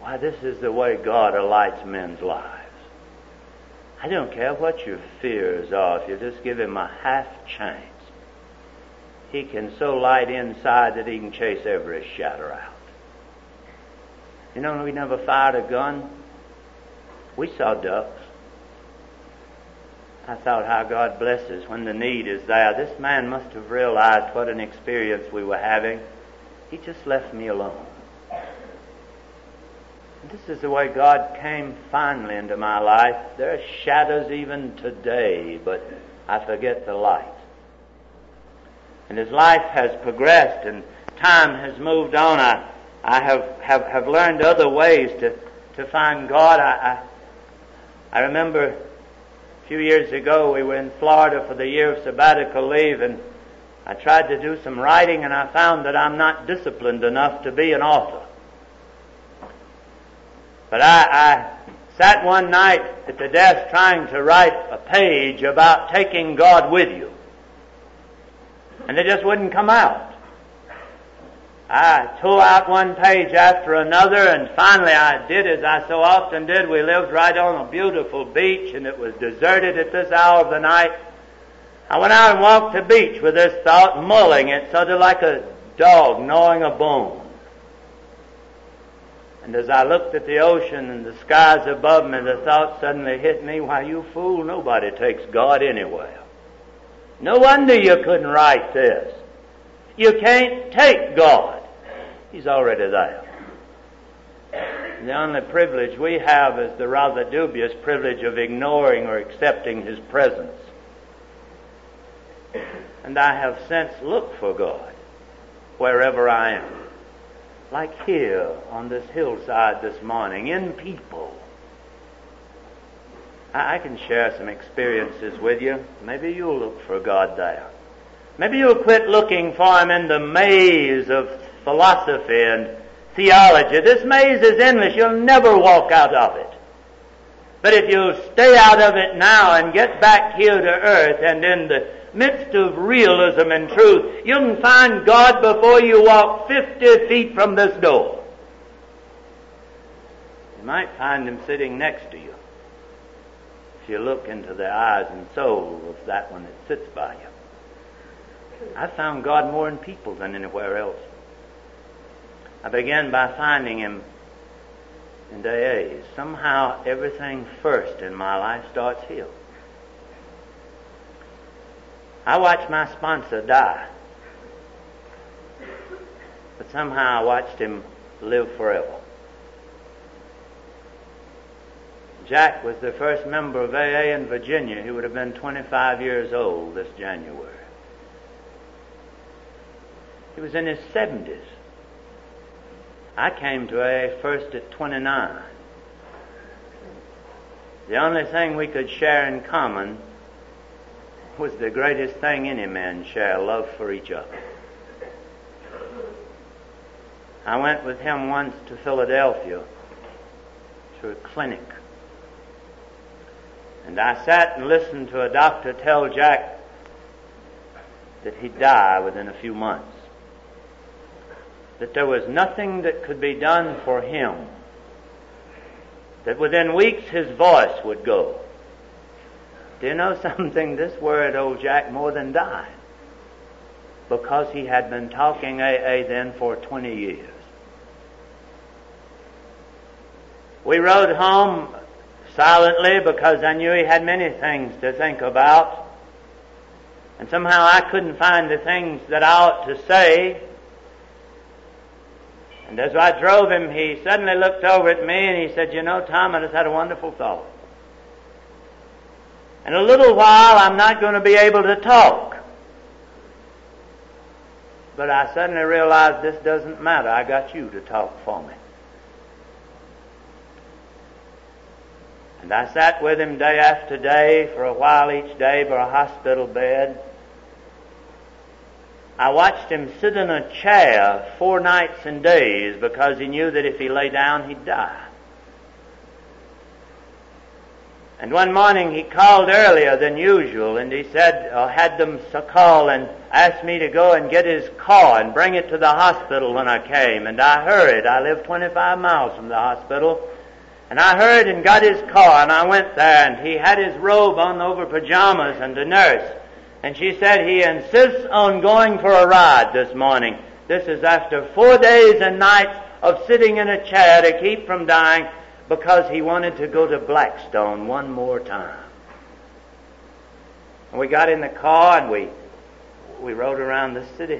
why, this is the way God alights men's lives. I don't care what your fears are. If you just give him a half chance, he can so light inside that he can chase every shadow out. You know, we never fired a gun. We saw ducks. I thought how God blesses when the need is there. This man must have realized what an experience we were having. He just left me alone. This is the way God came finally into my life. There are shadows even today, but I forget the light. And as life has progressed and time has moved on, I have learned other ways to find God. I remember a few years ago, we were in Florida for the year of sabbatical leave, and I tried to do some writing, and I found that I'm not disciplined enough to be an author. But I sat one night at the desk trying to write a page about taking God with you, and it just wouldn't come out. I tore out one page after another, and finally I did as I so often did. We lived right on a beautiful beach, and it was deserted at this hour of the night. I went out and walked the beach with this thought, mulling it sort of like a dog gnawing a bone. And as I looked at the ocean and the skies above me, the thought suddenly hit me, why, you fool, nobody takes God anywhere. No wonder you couldn't write this. You can't take God. He's already there. The only privilege we have is the rather dubious privilege of ignoring or accepting his presence. And I have since looked for God wherever I am. Like here on this hillside this morning, in people. I can share some experiences with you. Maybe you'll look for God there. Maybe you'll quit looking for him in the maze of philosophy and theology. This maze is endless. You'll never walk out of it. But if you'll stay out of it now and get back here to earth and in the midst of realism and truth, you can find God before you walk 50 feet from this door. You might find him sitting next to you if you look into the eyes and soul of that one that sits by you. I found God more in people than anywhere else. I began by finding him in AA. Somehow everything first in my life starts here. I watched my sponsor die, but somehow I watched him live forever. Jack was the first member of AA in Virginia. He would have been 25 years old this January. He was in his 70s. I came to AA first at 29. The only thing we could share in common was the greatest thing any man share, love for each other. I went with him once to Philadelphia to a clinic. And I sat and listened to a doctor tell Jack that he'd die within a few months. That there was nothing that could be done for him. That within weeks his voice would go. Do you know something? This worried old Jack more than died, because he had been talking AA then for 20 years. We rode home silently because I knew he had many things to think about. And somehow I couldn't find the things that I ought to say. And as I drove him, he suddenly looked over at me and he said, "You know, Tom, I just had a wonderful thought. In a little while, I'm not going to be able to talk. But I suddenly realized this doesn't matter. I got you to talk for me." And I sat with him day after day for a while each day by a hospital bed. I watched him sit in a chair 4 nights and days because he knew that if he lay down, he'd die. And one morning he called earlier than usual, and he said, or had them call and asked me to go and get his car and bring it to the hospital when I came. And I hurried. I lived 25 miles from the hospital. And I hurried and got his car, and I went there, and he had his robe on over pajamas, and the nurse. And she said, "He insists on going for a ride this morning. This is after 4 days and nights of sitting in a chair to keep from dying because he wanted to go to Blackstone one more time." And we got in the car, and we rode around the city.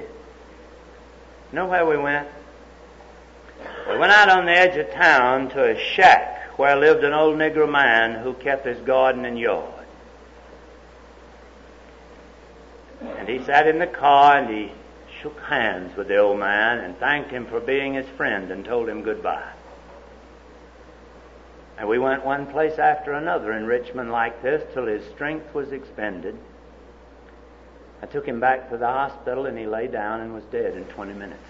You know where we went? We went out on the edge of town to a shack where lived an old Negro man who kept his garden and yard. And he sat in the car and he shook hands with the old man and thanked him for being his friend and told him goodbye. And we went one place after another in Richmond like this till his strength was expended. I took him back to the hospital and he lay down and was dead in 20 minutes.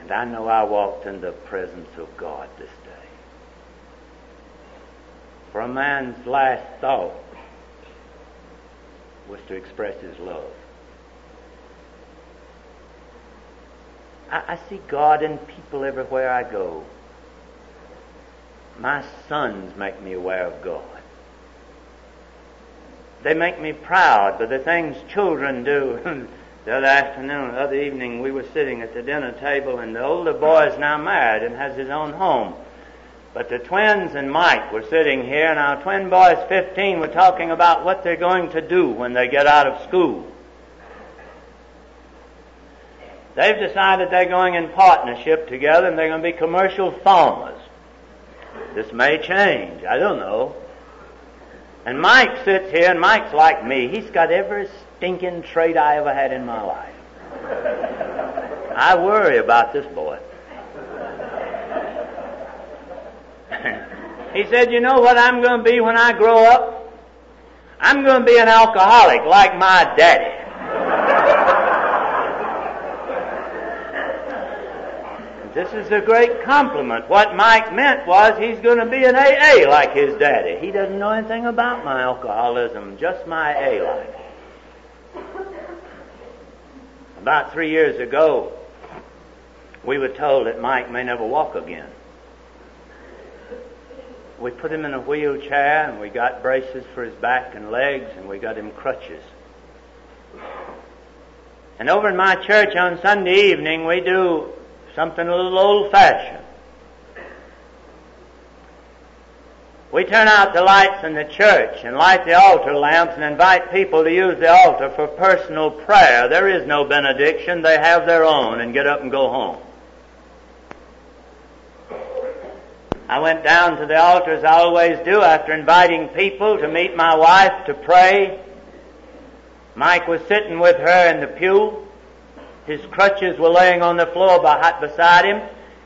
And I know I walked in the presence of God this day. For a man's last thought was to express his love. I see God in people everywhere I go. My sons make me aware of God. They make me proud by the things children do. The other afternoon, the other evening, we were sitting at the dinner table, and the older boy is now married and has his own home. But the twins and Mike were sitting here, and our twin boys, 15, were talking about what they're going to do when they get out of school. They've decided they're going in partnership together, and they're going to be commercial farmers. This may change. I don't know. And Mike sits here, and Mike's like me. He's got every stinking trait I ever had in my life. I worry about this boy. He said, "You know what I'm going to be when I grow up? I'm going to be an alcoholic like my daddy." This is a great compliment. What Mike meant was he's going to be an AA like his daddy. He doesn't know anything about my alcoholism, just my AA life. About 3 years ago, we were told that Mike may never walk again. We put him in a wheelchair, and we got braces for his back and legs, and we got him crutches. And over in my church on Sunday evening, we do something a little old-fashioned. We turn out the lights in the church and light the altar lamps and invite people to use the altar for personal prayer. There is no benediction. They have their own and get up and go home. I went down to the altar as I always do after inviting people to meet my wife to pray. Mike was sitting with her in the pew. His crutches were laying on the floor beside him.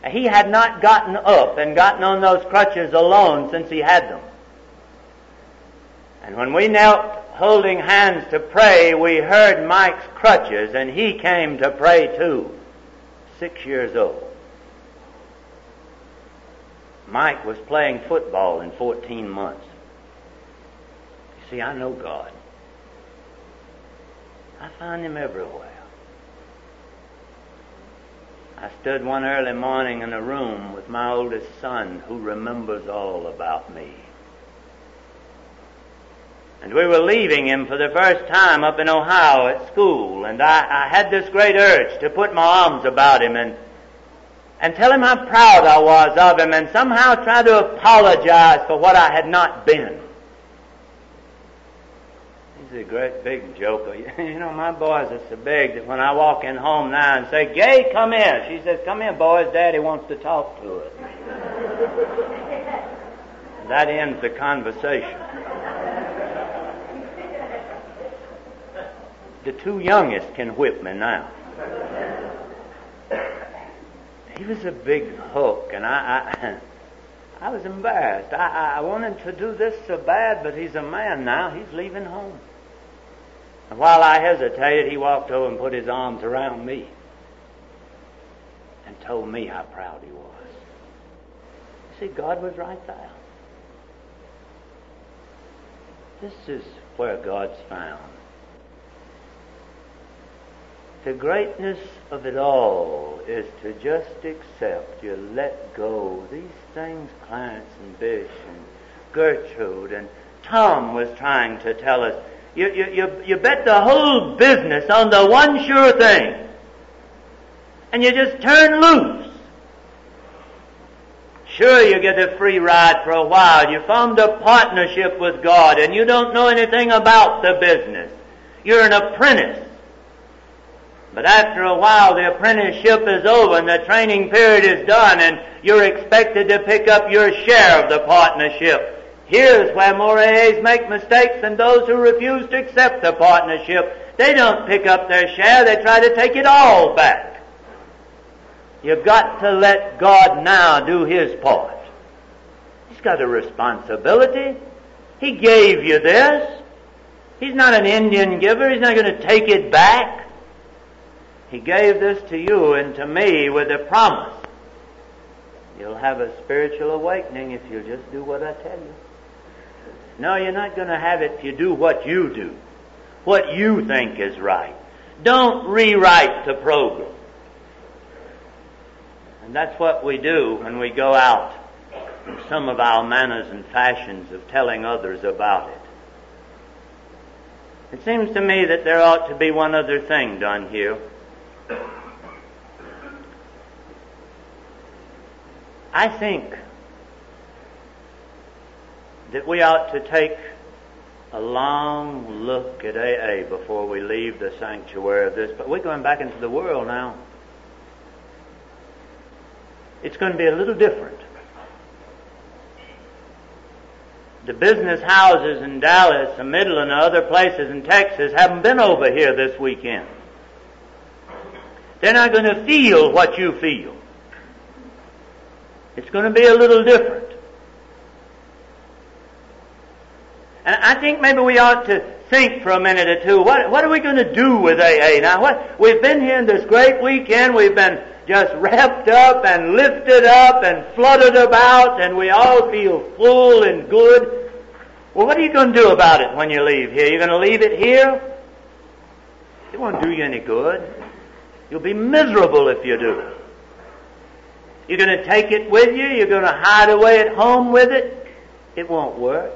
He had not gotten up and gotten on those crutches alone since he had them. And when we knelt holding hands to pray, we heard Mike's crutches, and he came to pray too, 6 years old. Mike was playing football in 14 months. You see, I know God. I find Him everywhere. I stood one early morning in a room with my oldest son who remembers all about me. And we were leaving him for the first time up in Ohio at school, and I had this great urge to put my arms about him and tell him how proud I was of him and somehow try to apologize for what I had not been. He's a great big joker. You know, my boys are so big that when I walk in home now and say, "Gay, come here," she says, "Come here, boys, Daddy wants to talk to us." That ends the conversation. The two youngest can whip me now. He was a big hook, and I was embarrassed. I wanted to do this so bad, but he's a man now. He's leaving home. And while I hesitated, he walked over and put his arms around me and told me how proud he was. You see, God was right there. This is where God's found. The greatness of it all is to just accept, you let go. These things Clarence and Bish and Gertrude and Tom was trying to tell us. You bet the whole business on the one sure thing. And you just turn loose. Sure, you get a free ride for a while. You formed a partnership with God and you don't know anything about the business. You're an apprentice. But after a while, the apprenticeship is over and the training period is done and you're expected to pick up your share of the partnership. Here's where more AAs make mistakes than those who refuse to accept the partnership. They don't pick up their share. They try to take it all back. You've got to let God now do His part. He's got a responsibility. He gave you this. He's not an Indian giver. He's not going to take it back. He gave this to you and to me with a promise. You'll have a spiritual awakening if you'll just do what I tell you. No, you're not going to have it if you do, what you think is right. Don't rewrite the program. And that's what we do when we go out from some of our manners and fashions of telling others about it. It seems to me that there ought to be one other thing done here. I think that we ought to take a long look at AA before we leave the sanctuary of this, but we're going back into the world now. It's going to be a little different. The business houses in Dallas and Midland and other places in Texas haven't been over here this weekend. They're not going to feel what you feel. It's going to be a little different. And I think maybe we ought to think for a minute or two, what are we going to do with AA? Now, we've been here in this great weekend, we've been just wrapped up and lifted up and fluttered about, and we all feel full and good. Well, what are you going to do about it when you leave here? You're going to leave it here? It won't do you any good. You'll be miserable if you do. You're going to take it with you. You're going to hide away at home with it. It won't work.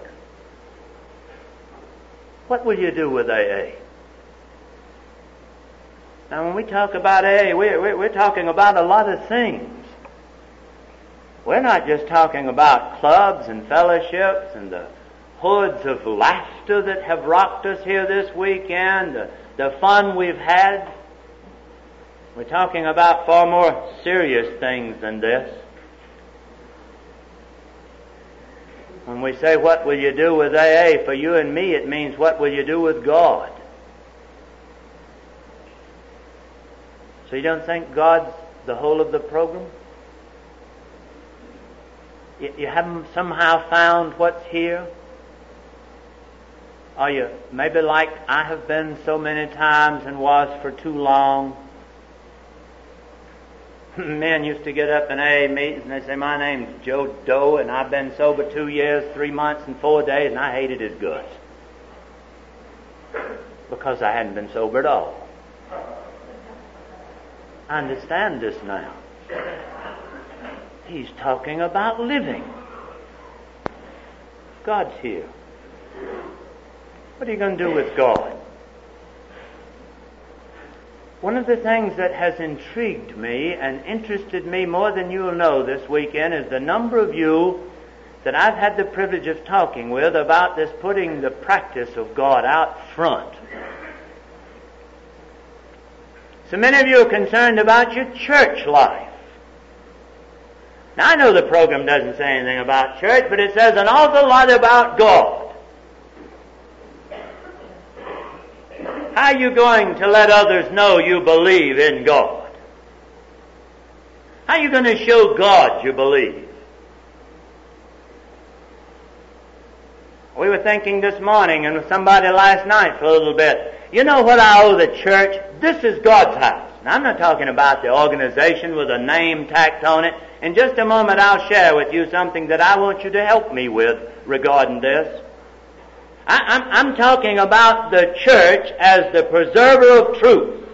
What will you do with AA? Now, when we talk about AA, we're talking about a lot of things. We're not just talking about clubs and fellowships and the hoods of laughter that have rocked us here this weekend, the fun we've had. We're talking about far more serious things than this. When we say, what will you do with AA, for you and me, it means, what will you do with God? So you don't think God's the whole of the program? You haven't somehow found what's here? Are you maybe like I have been so many times and was for too long? Men used to get up in AA meetings and they say, "My name's Joe Doe and I've been sober 2 years, 3 months and 4 days and I hated his guts because I hadn't been sober at all." I understand this now. He's talking about living. God's here. What are you going to do with God? One of the things that has intrigued me and interested me more than you'll know this weekend is the number of you that I've had the privilege of talking with about this putting the practice of God out front. So many of you are concerned about your church life. Now, I know the program doesn't say anything about church, but it says an awful lot about God. How are you going to let others know you believe in God? How are you going to show God you believe? We were thinking this morning and with somebody last night for a little bit, you know what I owe the church? This is God's house. Now, I'm not talking about the organization with a name tacked on it. In just a moment, I'll share with you something that I want you to help me with regarding this. I'm talking about the church as the preserver of truth.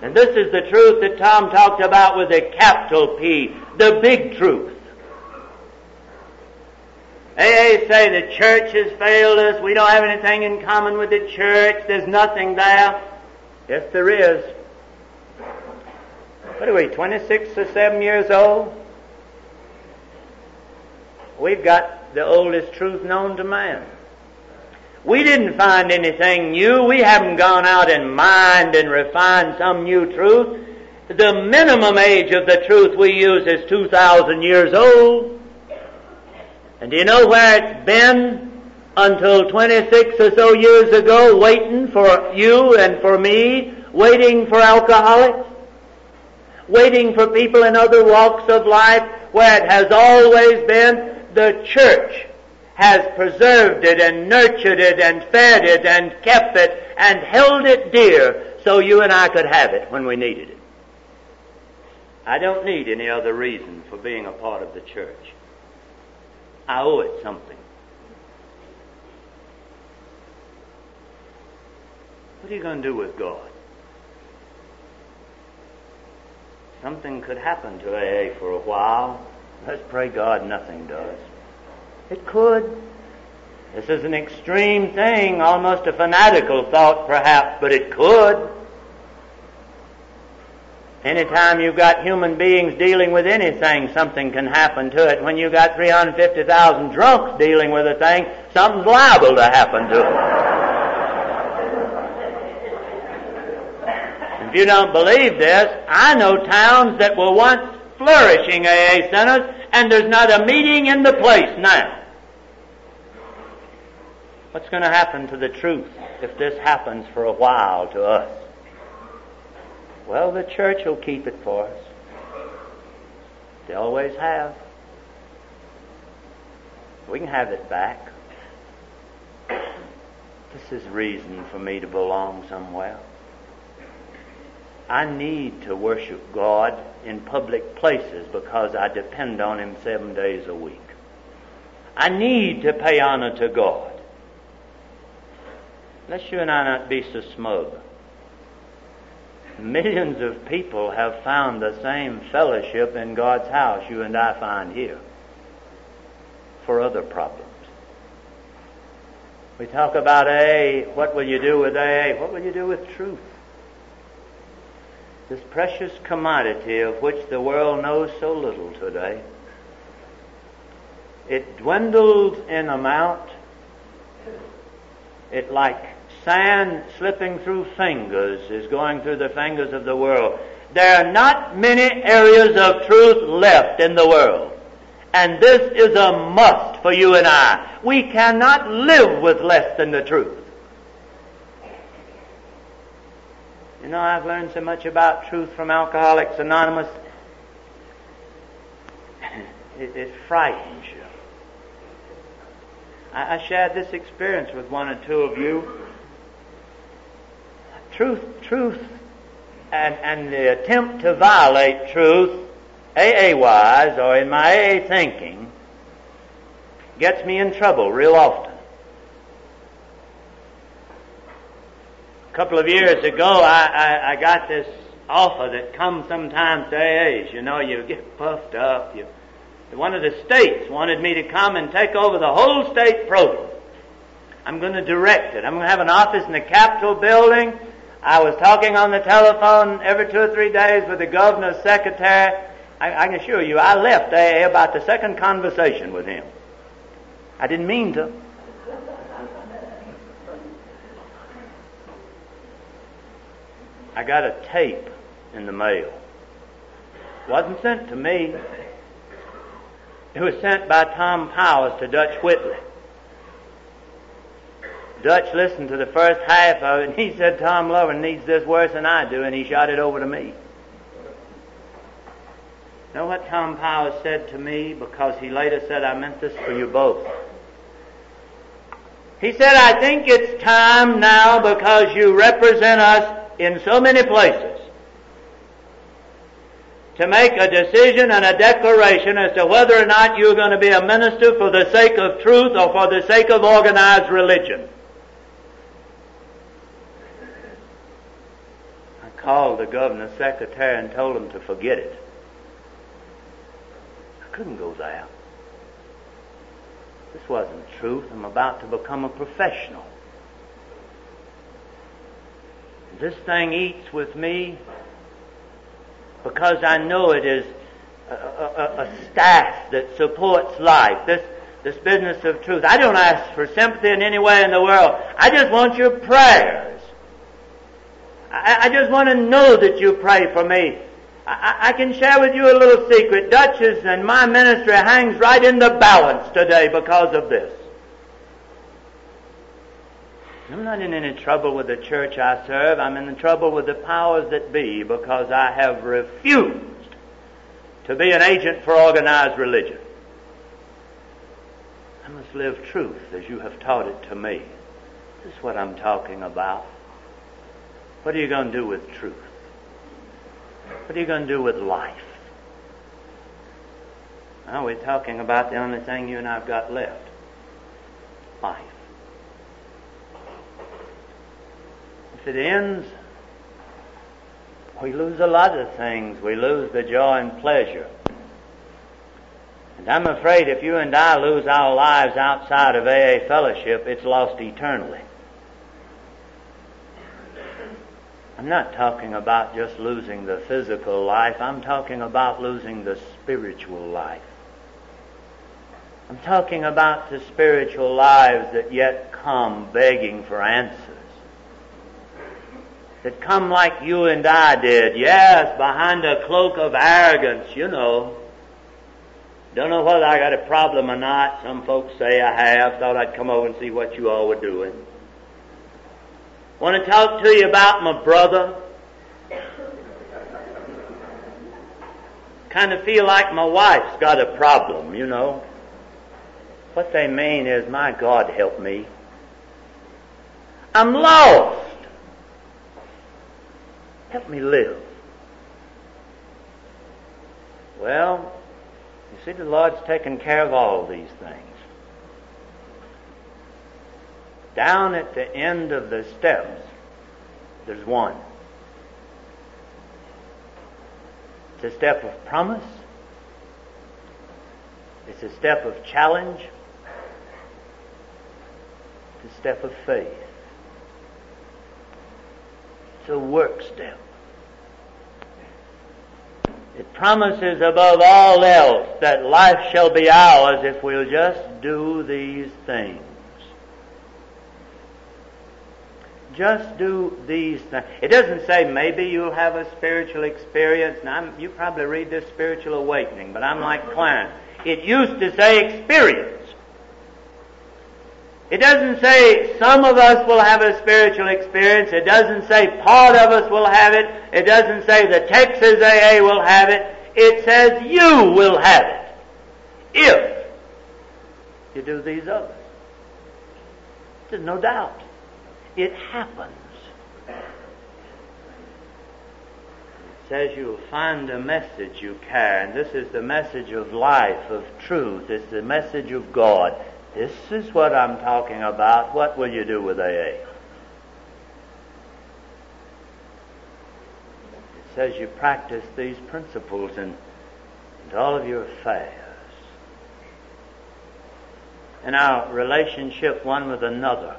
And this is the truth that Tom talked about with a capital P, the big truth. AA say the church has failed us, we don't have anything in common with the church, there's nothing there. Yes, there is. What are we, 26 or 7 years old? We've got the oldest truth known to man. We didn't find anything new. We haven't gone out and mined and refined some new truth. The minimum age of the truth we use is 2,000 years old. And do you know where it's been until 26 or so years ago, waiting for you and for me, waiting for alcoholics, waiting for people in other walks of life, where it has always been the church has preserved it and nurtured it and fed it and kept it and held it dear so you and I could have it when we needed it. I don't need any other reason for being a part of the church. I owe it something. What are you going to do with God? Something could happen to AA for a while. Let's pray God nothing does. It could. This is an extreme thing, almost a fanatical thought perhaps, but it could. Anytime you've got human beings dealing with anything, something can happen to it. When you've got 350,000 drunks dealing with a thing, something's liable to happen to it. If you don't believe this, I know towns that were once flourishing AA centers, and there's not a meeting in the place now. What's going to happen to the truth if this happens for a while to us? Well, the church will keep it for us. They always have. We can have it back. This is reason for me to belong somewhere. I need to worship God in public places because I depend on Him 7 days a week. I need to pay honor to God. Let's you and I not be so smug. Millions of people have found the same fellowship in God's house you and I find here for other problems. We talk about AA. What will you do with AA? What will you do with truth? This precious commodity of which the world knows so little today. It dwindles in amount. It like sand slipping through fingers is going through the fingers of the world. There are not many areas of truth left in the world. And this is a must for you and I. We cannot live with less than the truth. You know, I've learned so much about truth from Alcoholics Anonymous. It frightens you. I shared this experience with one or two of you. Truth, and the attempt to violate truth, AA-wise, or in my AA thinking, gets me in trouble real often. A couple of years ago, I got this offer that comes sometimes to AAs. You know, you get puffed up. One of the states wanted me to come and take over the whole state program. I'm going to direct it. I'm going to have an office in the Capitol building. I was talking on the telephone every 2 or 3 days with the governor's secretary. I can assure you, I left AA about the second conversation with him. I didn't mean to. I got a tape in the mail. Wasn't sent to me. It was sent by Tom Powers to Dutch Whitley. Dutch listened to the first half of it, and he said, Tom Lovern needs this worse than I do, and he shot it over to me. You know what Tom Powers said to me? Because he later said, I meant this for you both. He said, I think it's time now because you represent us in so many places to make a decision and a declaration as to whether or not you're going to be a minister for the sake of truth or for the sake of organized religion. I called the governor's secretary and told him to forget it. I couldn't go there. This wasn't truth. I'm about to become a professional. This thing eats with me because I know it is a staff that supports life, this business of truth. I don't ask for sympathy in any way in the world. I just want your prayers. I just want to know that you pray for me. I can share with you a little secret. Dutch's and my ministry hangs right in the balance today because of this. I'm not in any trouble with the church I serve. I'm in trouble with the powers that be because I have refused to be an agent for organized religion. I must live truth as you have taught it to me. This is what I'm talking about. What are you going to do with truth? What are you going to do with life? Now we're talking about the only thing you and I have got left. Life. If it ends, we lose a lot of things. We lose the joy and pleasure. And I'm afraid if you and I lose our lives outside of AA fellowship, it's lost eternally. I'm not talking about just losing the physical life. I'm talking about losing the spiritual life. I'm talking about the spiritual lives that yet come begging for answers. That come like you and I did. Yes, behind a cloak of arrogance, you know. Don't know whether I got a problem or not. Some folks say I have. Thought I'd come over and see what you all were doing. Want to talk to you about my brother? Kind of feel like my wife's got a problem, you know. What they mean is, my God help me. I'm lost. Help me live. Well, you see, the Lord's taking care of all these things. Down at the end of the steps, there's one. It's a step of promise. It's a step of challenge. It's a step of faith. It's a work step. It promises above all else that life shall be ours if we'll just do these things. Just do these things. It doesn't say maybe you'll have a spiritual experience. Now, you probably read this Spiritual Awakening, but I'm like Clarence. It used to say experience. It doesn't say some of us will have a spiritual experience. It doesn't say part of us will have it. It doesn't say the Texas AA will have it. It says you will have it if you do these others. There's no doubt. It happens. It says you'll find the message you carry, and this is the message of life, of truth. It's the message of God. This is what I'm talking about. What will you do with AA? It says you practice these principles in all of your affairs. In our relationship one with another,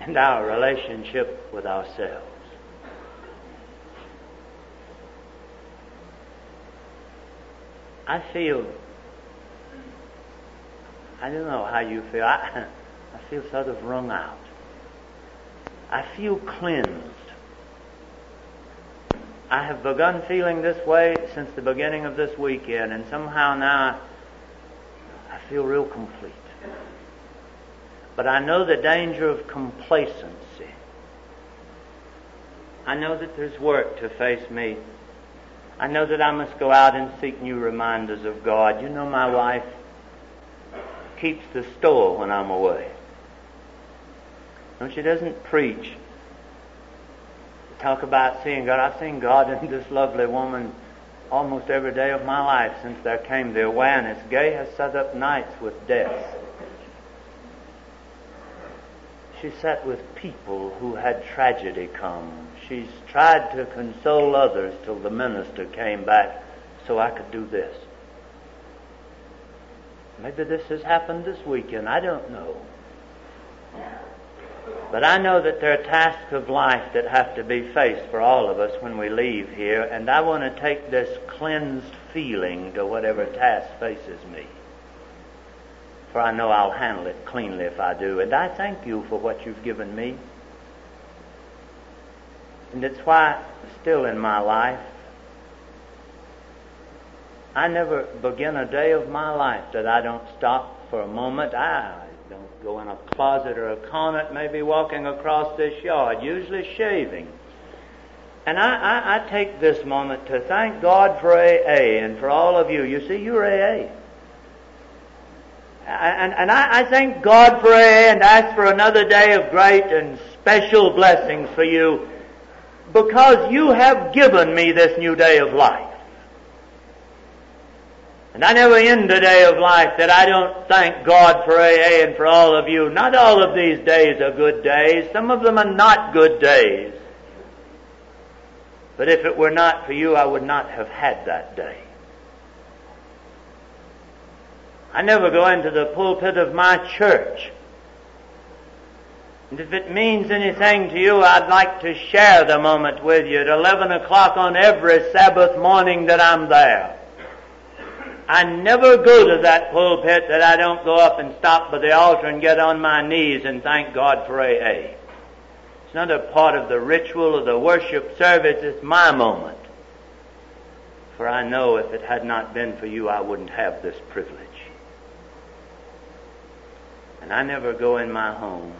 and our relationship with ourselves. I feel I don't know how you feel. I feel sort of wrung out. I feel cleansed. I have begun feeling this way since the beginning of this weekend, and somehow now I feel real complete. But I know the danger of complacency. I know that there's work to face me. I know that I must go out and seek new reminders of God. You know, my wife keeps the store when I'm away. No, she doesn't preach. Talk about seeing God. I've seen God in this lovely woman almost every day of my life since there came the awareness. Gay has sat up nights with death. She sat with people who had tragedy come. She's tried to console others till the minister came back so I could do this. Maybe this has happened this weekend. I don't know. But I know that there are tasks of life that have to be faced for all of us when we leave here, and I want to take this cleansed feeling to whatever task faces me. For I know I'll handle it cleanly if I do, and I thank you for what you've given me. And it's why, still in my life, I never begin a day of my life that I don't stop for a moment. I don't go in a closet or a corner, maybe walking across this yard, usually shaving. And I take this moment to thank God for AA and for all of you. You see, you're AA. And I thank God for AA and ask for another day of great and special blessings for you, because you have given me this new day of life. And I never end a day of life that I don't thank God for AA and for all of you. Not all of these days are good days. Some of them are not good days. But if it were not for you, I would not have had that day. I never go into the pulpit of my church. And if it means anything to you, I'd like to share the moment with you at 11 o'clock on every Sabbath morning that I'm there. I never go to that pulpit that I don't go up and stop by the altar and get on my knees and thank God for AA. It's not a part of the ritual or the worship service. It's my moment. For I know if it had not been for you, I wouldn't have this privilege. And I never go in my home.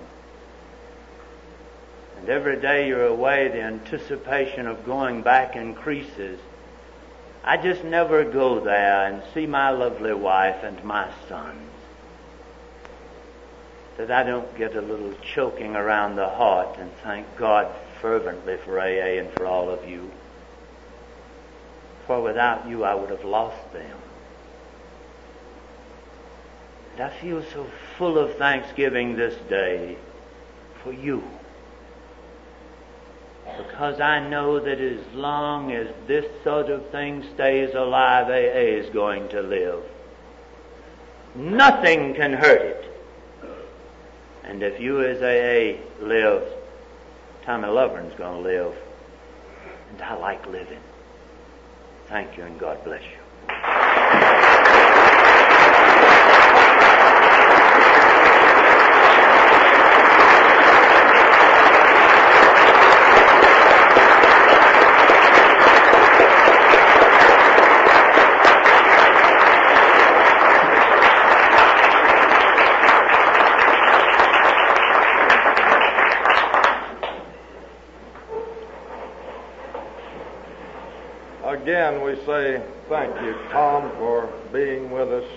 And every day you're away, the anticipation of going back increases. I just never go there and see my lovely wife and my sons, that I don't get a little choking around the heart and thank God fervently for AA and for all of you. For without you, I would have lost them. And I feel so full of thanksgiving this day for you, because I know that as long as this sort of thing stays alive, AA is going to live. Nothing can hurt it. And if you as AA lives, Tommy Lovern's going to live. And I like living. Thank you, and God bless you. Again, we say thank you, Tom, for being with us.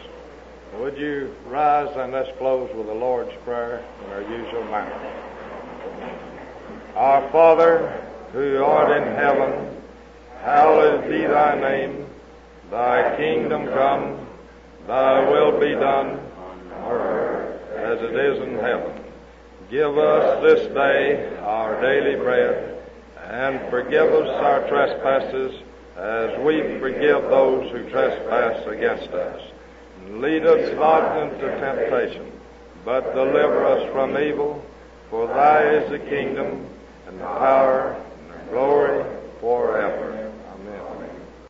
Would you rise and let's close with the Lord's Prayer in our usual manner. Our Father, who art in heaven, hallowed be thy name. Thy kingdom come, thy will be done on earth as it is in heaven. Give us this day our daily bread, and forgive us our trespasses, as we forgive those who trespass against us. Lead us not into temptation, but deliver us from evil. For thy is the kingdom, and the power, and the glory forever.